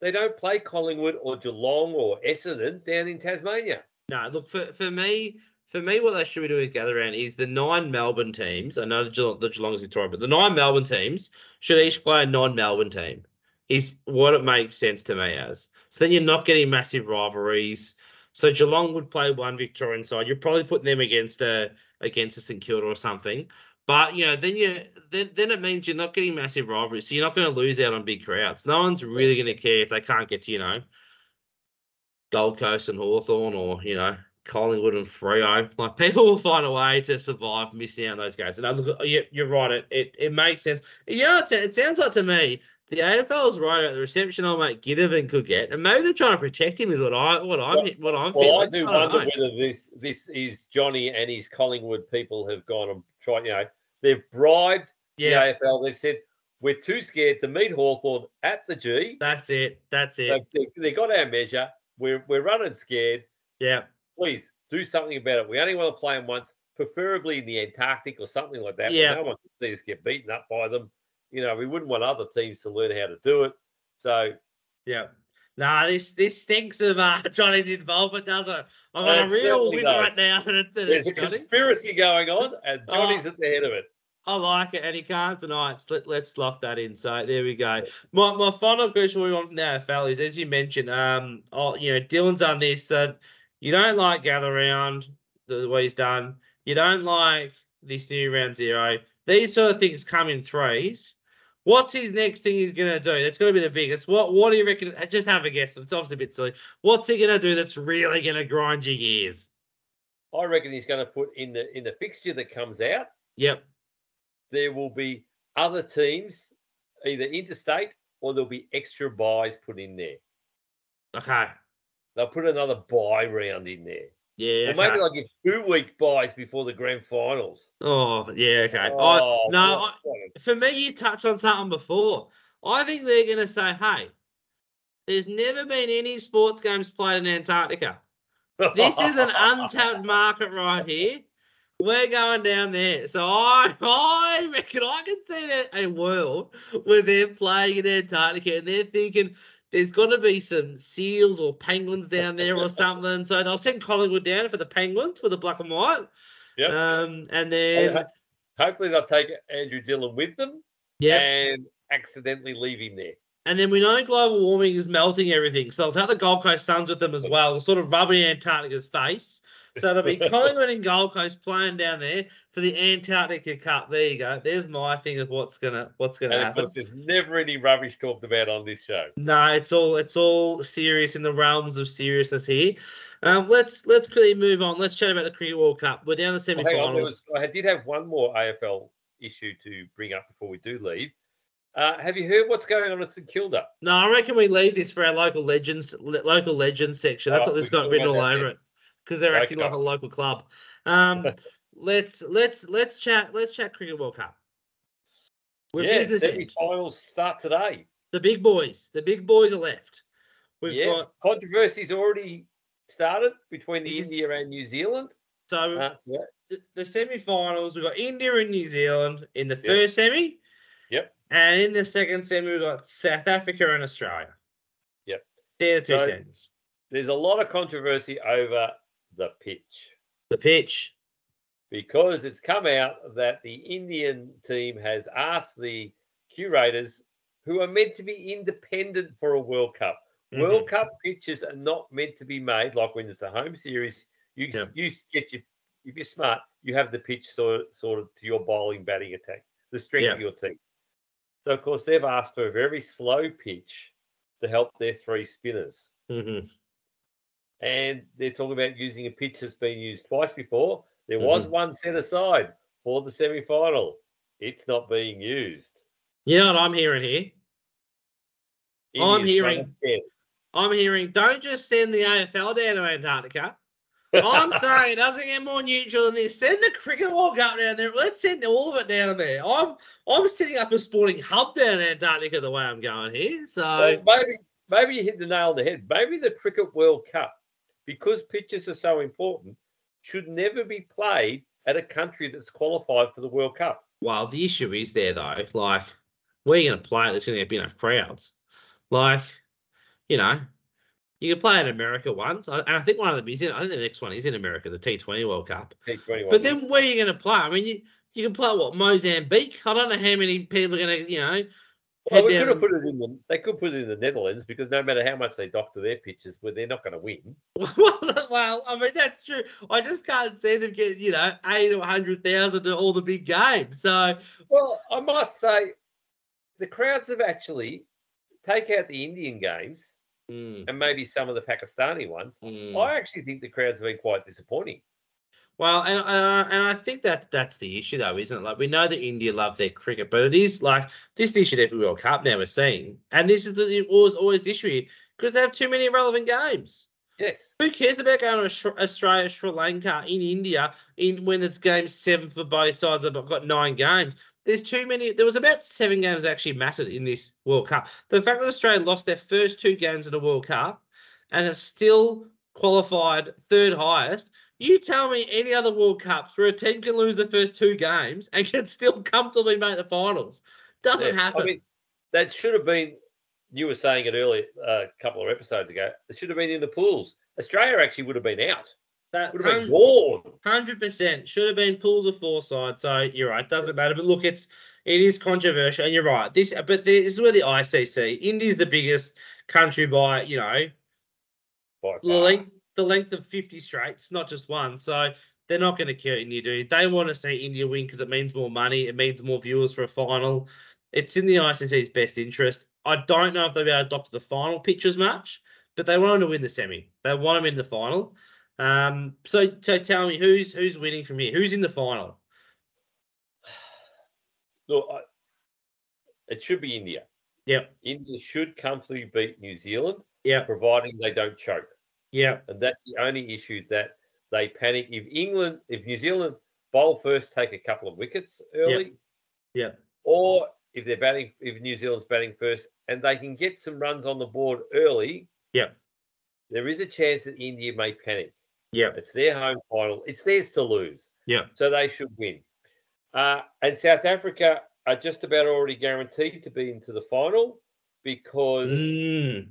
they don't play Collingwood or Geelong or Essendon down in Tasmania. No, look, for, for me, for me, what they should be doing with Gather Round is the nine Melbourne teams. I know the, Geelong, the Geelong's Victoria, but the nine Melbourne teams should each play a non Melbourne team. Is what it makes sense to me as. So then you're not getting massive rivalries. So Geelong would play one Victorian side. You're probably putting them against a against a St Kilda or something. But you know, then you then then it means you're not getting massive rivalries. So you're not going to lose out on big crowds. No one's really going to care if they can't get to, you know, Gold Coast and Hawthorn or, you know, Collingwood and Freo. Like, people will find a way to survive missing out on those games. And I look, you're right. It it it makes sense. Yeah, you know, it sounds like to me. The A F L is right at the reception old mate Ginnivan could get, and maybe they're trying to protect him. Is what I what I'm well, what I'm feeling. Well, I do I wonder know. whether this this is Johnny and his Collingwood people have gone and tried. You know, they've bribed yeah. the A F L. They've said we're too scared to meet Hawthorn at the G. That's it. That's it. They, they got our measure. We're we're running scared. Yeah. Please do something about it. We only want to play them once, preferably in the Antarctic or something like that. Yeah. No one can see us get beaten up by them. You know, we wouldn't want other teams to learn how to do it. So, yeah. Nah, this this stinks of uh, Johnny's involvement, doesn't it? I'm on a real win right now. That it, that There's a Johnny. conspiracy going on, and Johnny's oh, at the head of it. I like it, and he can't deny it. Let, let's lock that in. So, there we go. My my final question we want from the A F L is, as you mentioned, um, I'll, you know, Dylan's on this. That uh, you don't like Gather Round, the way he's done. You don't like this new round zero. These sort of things come in threes. What's his next thing he's going to do? That's going to be the biggest. What What do you reckon? Just have a guess. It's obviously a bit silly. What's he going to do that's really going to grind your gears? I reckon he's going to put in the in the fixture that comes out. Yep. There will be other teams, either interstate or there'll be extra buys put in there. Okay. They'll put another buy round in there. Yeah, or maybe okay. I'll give two week buys before the grand finals. Oh, yeah, okay. Oh, I, no, I, for me, you touched on something before. I think they're going to say, hey, there's never been any sports games played in Antarctica. This is an untapped market right here. We're going down there. So I, I reckon I can see a world where they're playing in Antarctica and they're thinking, there's got to be some seals or penguins down there or something. So they'll send Collingwood down for the penguins with the black and white. Yeah. Um, and then and hopefully they'll take Andrew Dillon with them. Yeah. And accidentally leave him there. And then we know global warming is melting everything. So they'll take the Gold Coast Suns with them as well. They'll sort of rub in Antarctica's face. So it'll be Collingwood and Gold Coast playing down there for the Antarctica Cup. There you go. There's my thing of what's gonna what's gonna and happen. Of course, there's never any rubbish talked about on this show. No, it's all it's all serious in the realms of seriousness here. Um, let's let's quickly move on. Let's chat about the Cricket World Cup. We're down to the semifinals. Oh, I did have one more A F L issue to bring up before we do leave. Uh, have you heard what's going on at St Kilda? No, I reckon we leave this for our local legends local legends section. That's oh, what this got written all over it. Because they're acting like a local club. Um, let's let's let's chat. Let's chat Cricket World Cup. We're yeah, semi-finals start today. The big boys. The big boys are left. We've yeah. got controversies already started between the India and New Zealand. So uh, yeah. the, the semi-finals, we've got India and New Zealand in the first yep. semi. Yep. And in the second semi, we've got South Africa and Australia. Yep. They're the two so, semis. There's a lot of controversy over the pitch. The pitch. Because it's come out that the Indian team has asked the curators, who are meant to be independent for a World Cup. Mm-hmm. World Cup pitches are not meant to be made, like when it's a home series, You yeah. you get your, if you're smart, you have the pitch sort of, sort of to your bowling batting attack, the strength yeah. of your team. So, of course, they've asked for a very slow pitch to help their three spinners. Mm-hmm. And they're talking about using a pitch that's been used twice before. There mm-hmm. was one set aside for the semi-final. It's not being used. You know what I'm hearing here? It I'm hearing, I'm hearing, don't just send the A F L down to Antarctica. I'm saying it doesn't get more neutral than this. Send the cricket walk up down there. Let's send all of it down there. I'm I'm setting up a sporting hub down in Antarctica the way I'm going here. So, so maybe maybe you hit the nail on the head. Maybe the Cricket World Cup, because pitches are so important, should never be played at a country that's qualified for the World Cup. Well, the issue is there though. Like, where are you going to play? There's going to be enough crowds. Like, you know. You can play in America once, and I think one of them is in. I think the next one is in America, the T twenty World Cup. T twenty but then where are you going to play? I mean, you, you can play what, Mozambique? I don't know how many people are going to, you know. Well, we could have put it in. The, they could put it in the Netherlands because no matter how much they doctor their pitches, well, they're not going to win. Well, I mean that's true. I just can't see them getting, you know, eight or a hundred thousand to all the big games. So, well, I must say, the crowds have actually take out the Indian games. Mm. And maybe some of the Pakistani ones. Mm. I actually think the crowds have been quite disappointing. Well, and uh, and I think that that's the issue, though, isn't it? Like, we know that India love their cricket, but it is like this issue at every World Cup now we're seeing, and this is the, always always the issue because they have too many irrelevant games. Yes. Who cares about going to Australia, Sri Lanka, in India, in when it's game seven for both sides? They've got nine games. There's too many. There was about seven games actually mattered in this World Cup. The fact that Australia lost their first two games in the World Cup and have still qualified third highest, you tell me any other World Cups where a team can lose the first two games and can still comfortably make the finals. Doesn't yeah, happen. I mean, that should have been, you were saying it earlier uh, a couple of episodes ago, it should have been in the pools. Australia actually would have been out. That would have been warm. one hundred percent should have been pools of four sides. So you're right, doesn't matter. But look, it's it is controversial, and you're right. This, but this is where the I C C. India's the biggest country by you know, by the length the length of fifty straights, not just one. So they're not going to care India do. They want to see India win because it means more money. It means more viewers for a final. It's in the I C C's best interest. I don't know if they'll be able to adopt the final pitch as much, but they want them to win the semi. They want them in the final. Um, so, so tell me, who's who's winning from here? Who's in the final? Look, I, it should be India. Yep. India should comfortably beat New Zealand, yep. providing they don't choke. Yeah. And that's the only issue that they panic. If England, if New Zealand bowl first, take a couple of wickets early. Yeah. Yep. Or if they're batting, if New Zealand's batting first and they can get some runs on the board early. Yeah. There is a chance that India may panic. Yeah, it's their home final. It's theirs to lose. Yeah, so they should win. Uh, and South Africa are just about already guaranteed to be into the final because mm.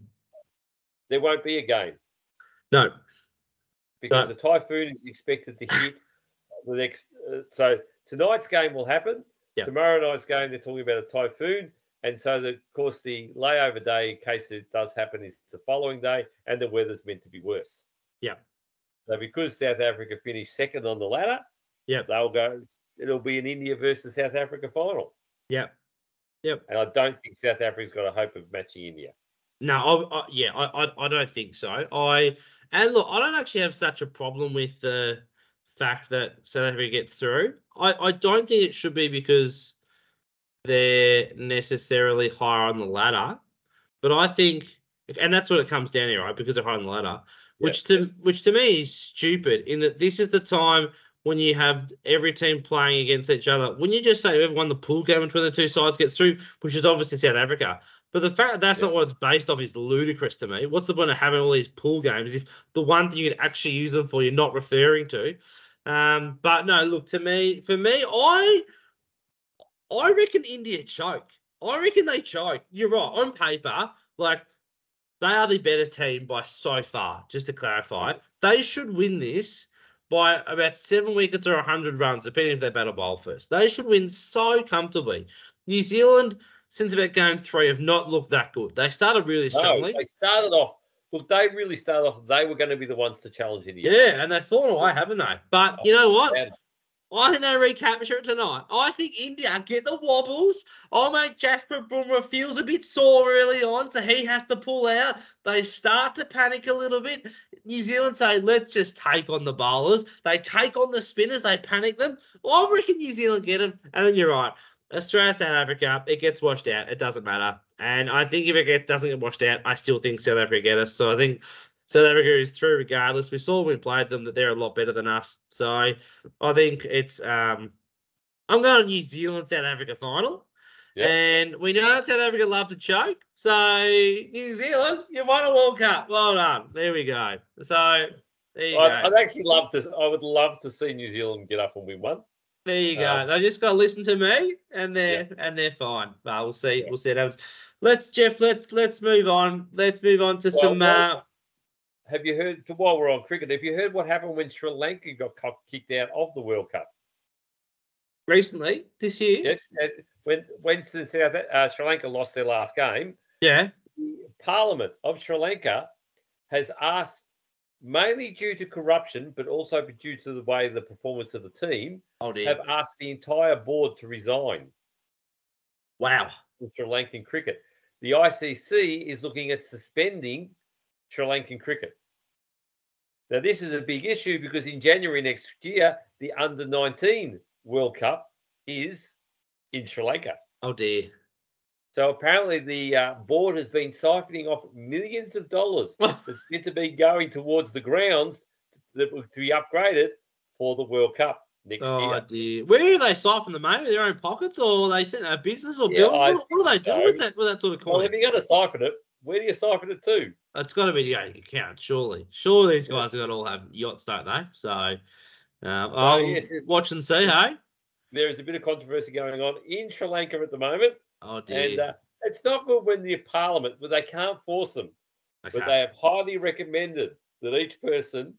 there won't be a game. No, because no. the typhoon is expected to hit the next. Uh, so tonight's game will happen. Yep. Tomorrow night's game, they're talking about a typhoon, and so the, of course the layover day, in case it does happen, is the following day, and the weather's meant to be worse. Yeah. So because South Africa finished second on the ladder, yeah, they'll go. It'll be an India versus South Africa final. Yeah, yep. And I don't think South Africa's got a hope of matching India. No, I, I, yeah, I, I, I don't think so. I and look, I don't actually have such a problem with the fact that South Africa gets through. I, I don't think it should be because they're necessarily higher on the ladder, but I think, and that's what it comes down to, right? Because they're higher on the ladder. Which to which to me is stupid in that this is the time when you have every team playing against each other. Wouldn't you just say whoever won the pool game between the two sides gets through, which is obviously South Africa. But the fact that that's yeah. not what it's based off is ludicrous to me. What's the point of having all these pool games if the one thing you can actually use them for you're not referring to? Um, but no, look, to me, for me, I I reckon India choke. I reckon they choke. You're right. On paper, like, they are the better team by so far, just to clarify. They should win this by about seven wickets or one hundred runs, depending if they bat or bowl first. They should win so comfortably. New Zealand, since about game three, have not looked that good. They started really strongly. No, they started off Look, they really started off. They were going to be the ones to challenge India. Yeah, and they've fallen away, haven't they? But oh, you know what? Man. I think they'll recapture it tonight. I think India get the wobbles. Oh, mate, Jasper Brummer feels a bit sore early on, so he has to pull out. They start to panic a little bit. New Zealand say, let's just take on the bowlers. They take on the spinners. They panic them. Well, I reckon New Zealand get them, and then you're right. Australia, South Africa, it gets washed out. It doesn't matter. And I think if it doesn't get washed out, I still think South Africa get us. So I think South Africa is through regardless. We saw when we played them that they're a lot better than us. So I think it's um, – I'm going to New Zealand-South Africa final. Yep. And we know South Africa love to choke. So New Zealand, you won a World Cup. Well done. There we go. So there you I'd, go. I'd actually love to – I would love to see New Zealand get up and win one. There you go. Um, they just got to listen to me, and they're yeah. and they're fine. But we'll see. Yeah. We'll see what happens. Let's Jeff. Let's let's move on. Let's move on to well, some. Well, uh, have you heard? While we're on cricket, have you heard what happened when Sri Lanka got kicked out of the World Cup recently this year? Yes. When when South, uh, Sri Lanka lost their last game. Yeah. Parliament of Sri Lanka has asked. Mainly due to corruption, but also due to the way the performance of the team, oh dear. have asked the entire board to resign. Wow. In Sri Lankan cricket. The I C C is looking at suspending Sri Lankan cricket. Now, this is a big issue because in January next year, the under nineteen World Cup is in Sri Lanka. Oh, dear. So apparently the uh, board has been siphoning off millions of dollars that's meant to be going towards the grounds that to, to be upgraded for the World Cup next oh, year. Oh, dear. Where do they siphon the money? Their own pockets, or are they send a business or yeah, build? What, what do they so. do with that, with that sort of coin? Well, if you're going to siphon it, where do you siphon it to? It's got to be the yeah, account, surely. Surely these guys yeah. have got all have yachts, don't they? So um, oh, I'll yes, watch and see, hey? There is a bit of controversy going on in Sri Lanka at the moment. Oh, dear. And uh, it's not good when the parliament, but they can't force them. Okay. But they have highly recommended that each person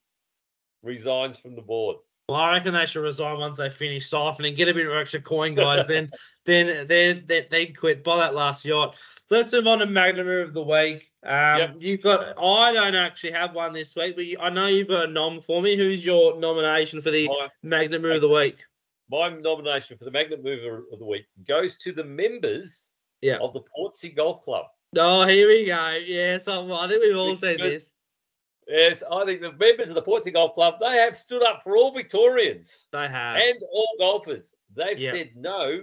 resigns from the board. Well, I reckon they should resign once they finish siphoning, get a bit of extra coin, guys. then, then, then, then they'd quit. Buy that last yacht. Let's move on to Magnum of the week. Um, yep. You've got. I don't actually have one this week, but you, I know you've got a nom for me. Who's your nomination for the My, Magnum of the week? My nomination for the Magnum Mover of the Week goes to the members yeah. of the Portsea Golf Club. Oh, here we go. Yes, I'm, I think we've all said this. Yes, I think the members of the Portsea Golf Club, they have stood up for all Victorians. They have. And all golfers. They've yeah. said no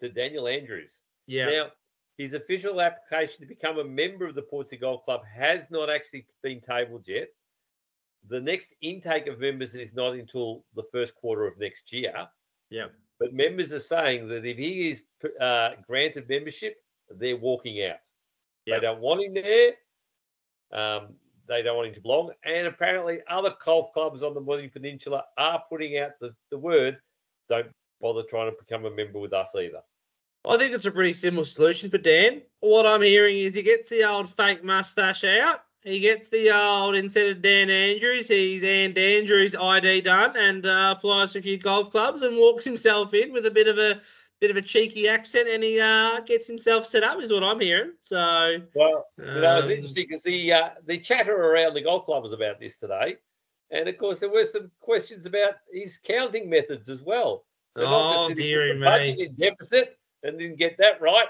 to Daniel Andrews. Yeah. Now, his official application to become a member of the Portsea Golf Club has not actually been tabled yet. The next intake of members is not until the first quarter of next year. Yeah. But members are saying that if he is uh, granted membership, they're walking out. Yep. They don't want him there. Um, they don't want him to belong. And apparently other golf clubs on the Morning Peninsula are putting out the, the word, don't bother trying to become a member with us either. I think it's a pretty similar solution for Dan. What I'm hearing is he gets the old fake mustache out. He gets the old, instead of Dan Andrews, he's Ann Andrews I D done, and uh, applies to a few golf clubs and walks himself in with a bit of a bit of a cheeky accent, and he uh, gets himself set up, is what I'm hearing. So, well, you um, know, it's interesting because the uh, the chatter around the golf club was about this today, and of course there were some questions about his counting methods as well. So oh, dearie me! Budget in deficit and didn't get that right.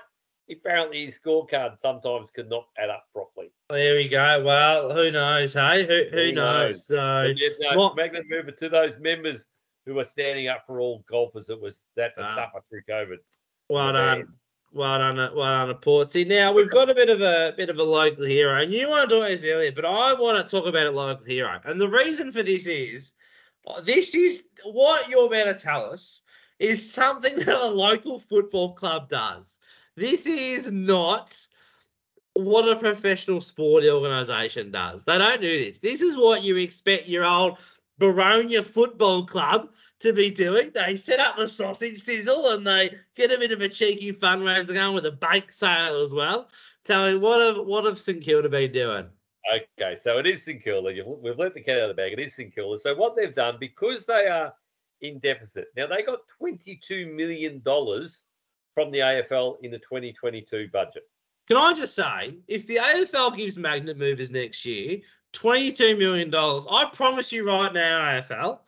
Apparently his scorecard sometimes could not add up properly. There we go. Well, who knows, hey? Who who, who knows? knows? So, yeah, no, Magnum mover to those members who are standing up for all golfers that was that to uh, suffer through COVID. Well done. Well done, well done to Portsea. Now we've got a bit of a bit of a local hero, and you want to do it earlier, but I want to talk about a local hero. And the reason for this is this is what you're about to tell us is something that a local football club does. This is not what a professional sport organisation does. They don't do this. This is what you expect your old Baronia football club to be doing. They set up the sausage sizzle and they get a bit of a cheeky fundraiser going with a bake sale as well. Tell me, what have, what have St Kilda been doing? Okay, so it is St Kilda. You've, we've let the cat out of the bag. It is St Kilda. So what they've done, because they are in deficit, now they got twenty-two million dollars from the A F L in the twenty twenty-two budget. Can I just say, if the A F L gives magnet movers next year twenty-two million dollars, I promise you right now, A F L,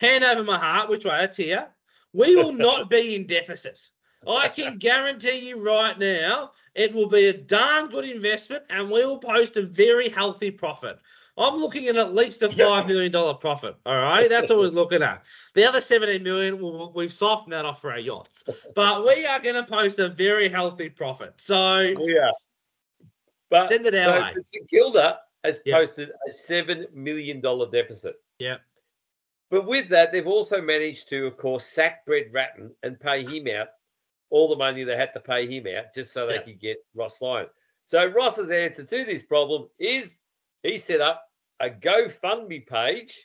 hand over my heart, which way it's here, we will not be in deficit. I can guarantee you right now it will be a darn good investment and we will post a very healthy profit. I'm looking at at least a five million dollars profit, all right? That's what we're looking at. The other seventeen million dollars, we've softened that off for our yachts. But we are going to post a very healthy profit. So yeah. But, send it our way. So St Kilda has yep. posted a seven million dollars deficit. Yeah. But with that, they've also managed to, of course, sack Brett Ratten and pay him out all the money they had to pay him out just so they yep. could get Ross Lyon. So Ross's answer to this problem is he set up a GoFundMe page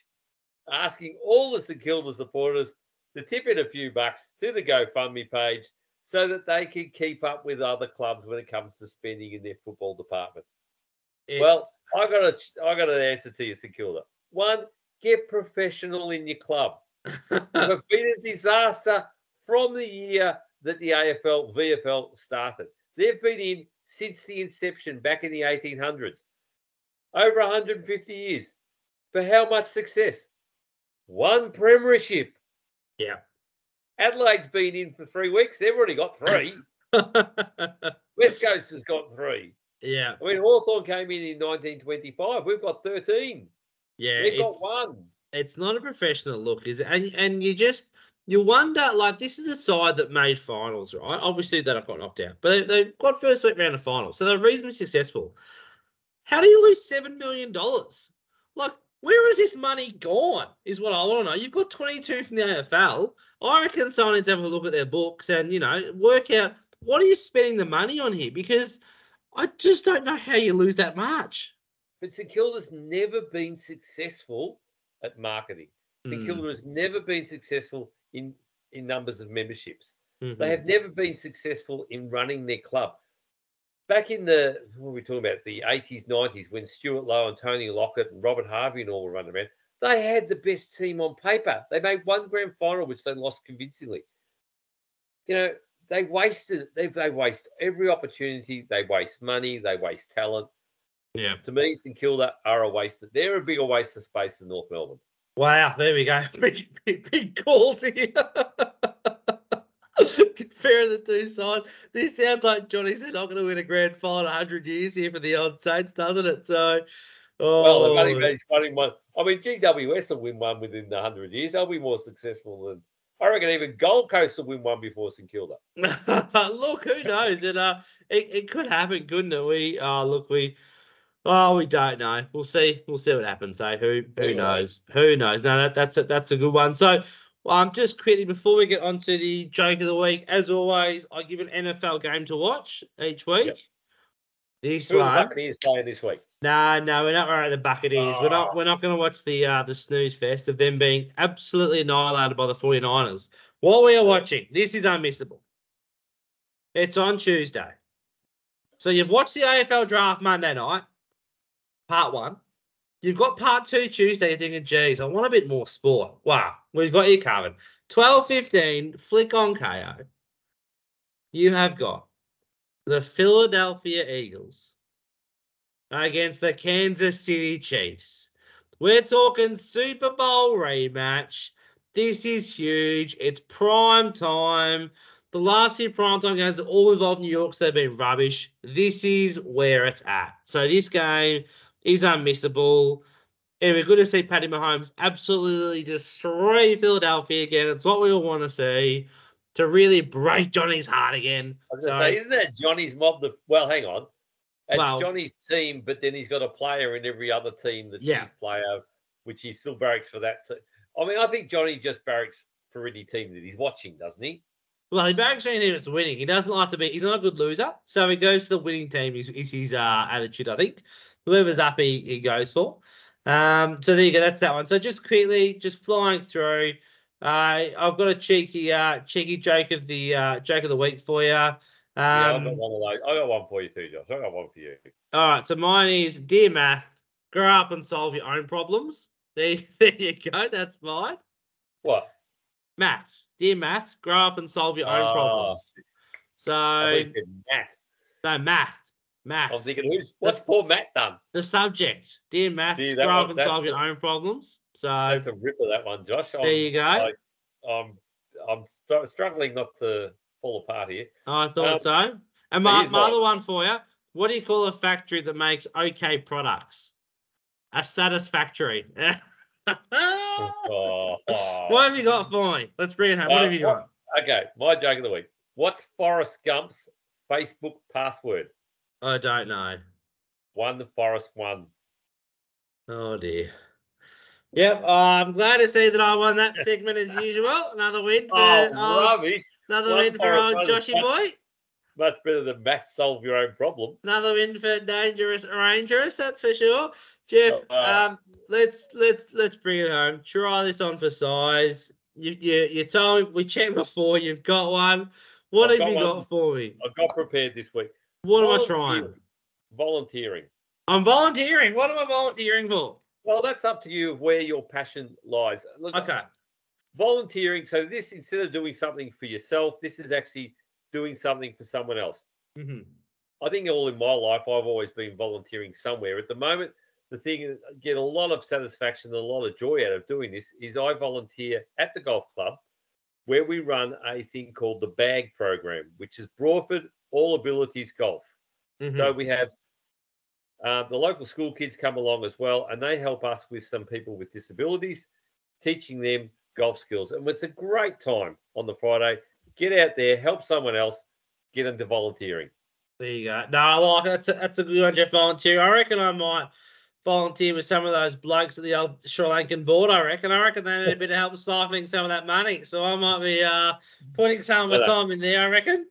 asking all the St Kilda supporters to tip in a few bucks to the GoFundMe page so that they can keep up with other clubs when it comes to spending in their football department. It's... Well, I got a, I got an answer to you, St Kilda. One, get professional in your club. It's been a disaster from the year that the A F L, V F L started. They've been in since the inception back in the eighteen hundreds. Over one hundred fifty years. For how much success? One premiership. Yeah. Adelaide's been in for three weeks. They've already got three. West Coast has got three. Yeah. I mean, Hawthorn came in in nineteen twenty-five. We've got thirteen. Yeah. They've got one. It's not a professional look, is it? And, and you just... You wonder, like, this is a side that made finals, right? Obviously, they got knocked out. But they, they got first week round of finals. So they're reasonably successful. How do you lose seven million dollars? Like, where has this money gone is what I want to know. You've got twenty-two from the A F L. I reckon someone needs to have a look at their books and, you know, work out what are you spending the money on here? Because I just don't know how you lose that much. But St Kilda's never been successful at marketing. St mm. Kilda has never been successful in, in numbers of memberships. Mm-hmm. They have never been successful in running their club. Back in the, what were we talking about, the eighties, nineties, when Stuart Lowe and Tony Lockett and Robert Harvey and all were running around, they had the best team on paper. They made one grand final, which they lost convincingly. You know, they wasted, they, they waste every opportunity. They waste money. They waste talent. Yeah. To me, St Kilda are a waste. They're a bigger waste of space than North Melbourne. Wow, there we go. Big, big, big calls here. Fair of the two sides. This sounds like Johnny said, I'm going to win a grand final one hundred years here for the old Saints, doesn't it? So, oh. Well, the money man's running one. I mean, G W S will win one within the one hundred years. They'll be more successful than, I reckon even Gold Coast will win one before St Kilda. Look, who knows? And, uh, it, it could happen, couldn't it? We, uh, look, we... Oh, we don't know. We'll see. We'll see what happens. Eh? Who who yeah. knows? Who knows? No, that, that's a, that's a good one. So, um, just quickly before we get on to the joke of the week, as always, I give an N F L game to watch each week. Yep. This who one. The Buccaneers playing this week? No, no, we're not worried about the Buccaneers. Oh. We're not. We're not going to watch the uh, the snooze fest of them being absolutely annihilated by the forty-niners. What we are watching, this is unmissable. It's on Tuesday. So you've watched the A F L draft Monday night. Part one. You've got part two Tuesday. You're thinking, geez, I want a bit more sport. Wow. We've got you covered. twelve fifteen, flick on K O. You have got the Philadelphia Eagles against the Kansas City Chiefs. We're talking Super Bowl rematch. This is huge. It's prime time. The last few primetime games are all involved New York, so they've been rubbish. This is where it's at. So this game is unmissable. It'd be good to see Patty Mahomes absolutely destroy Philadelphia again. It's what we all want to see, to really break Johnny's heart again. I was so, say, isn't that Johnny's mob? The, well, hang on. It's well, Johnny's team, but then he's got a player in every other team that's yeah. his player, which he still barracks for that team. I mean, I think Johnny just barracks for any team that he's watching, doesn't he? Well, he barracks for any team that's winning. He doesn't like to be – he's not a good loser, so he goes to the winning team is, is his uh, attitude, I think. Whoever's up, he, he goes for. Um, so there you go. That's that one. So just quickly, just flying through. Uh, I've got a cheeky, uh, cheeky joke of the uh, joke of the week for you. Um, yeah, I've got one of those. I got one for you too, Josh. I got one for you. All right. So mine is, dear math, grow up and solve your own problems. There, there you go. That's mine. What? Maths. Dear maths, grow up and solve your own oh, problems. So. I thought you said math. No, math. Math. I was thinking, who's, what's the, poor Matt done? The subject. Dear Matt, grow up and solve your own problems. So that's a ripper, that one, Josh. There I'm, you go. I, I'm I'm st- struggling not to fall apart here. I thought um, so. And my, my other one for you. What do you call a factory that makes okay products? A satisfactory. oh, oh. What have you got for me? Let's bring it home. What uh, have you got? Okay, my joke of the week. What's Forrest Gump's Facebook password? I don't know. One Forrest one. Oh, dear. Yep, oh, I'm glad to see that I won that segment as usual. Another win for, oh, oh, rubbish. Another one win for old Joshy boy. Much better than math, solve your own problem. Another win for Dangerous Arrangers, that's for sure. Jeff, oh, uh, um, let's let's let's bring it home. Try this on for size. You you you told me we checked before. You've got one. What I've have got you got one. For me? I've got prepared this week. What am I trying? Volunteering. I'm volunteering. What am I volunteering for? Well, that's up to you of where your passion lies. Look, okay. Volunteering. So this, instead of doing something for yourself, this is actually doing something for someone else. Mm-hmm. I think all in my life, I've always been volunteering somewhere. At the moment, the thing I get a lot of satisfaction and a lot of joy out of doing this is I volunteer at the golf club where we run a thing called the BAG program, which is Broadford All Abilities Golf. Mm-hmm. So we have uh, the local school kids come along as well, and they help us with some people with disabilities, teaching them golf skills. And it's a great time on the Friday. Get out there, help someone else, get into volunteering. There you go. No, I like it. That's a, that's a good one, Jeff, volunteering. I reckon I might volunteer with some of those blokes at the old Sri Lankan board, I reckon. I reckon they need a bit of help siphoning some of that money. So I might be uh, putting some of my time in there, I reckon.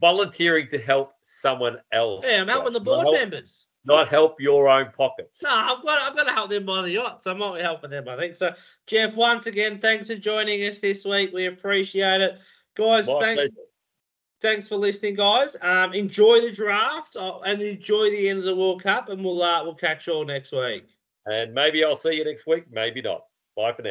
Volunteering to help someone else. Yeah, I'm helping the board not members. Help, not help your own pockets. No, I've got, I've got to help them buy the yachts. I might be helping them, I think. So, Jeff, once again, thanks for joining us this week. We appreciate it. Guys, thanks, thanks for listening, guys. Um, enjoy the draft and enjoy the end of the World Cup, and we'll uh, we'll catch you all next week. And maybe I'll see you next week. Maybe not. Bye for now.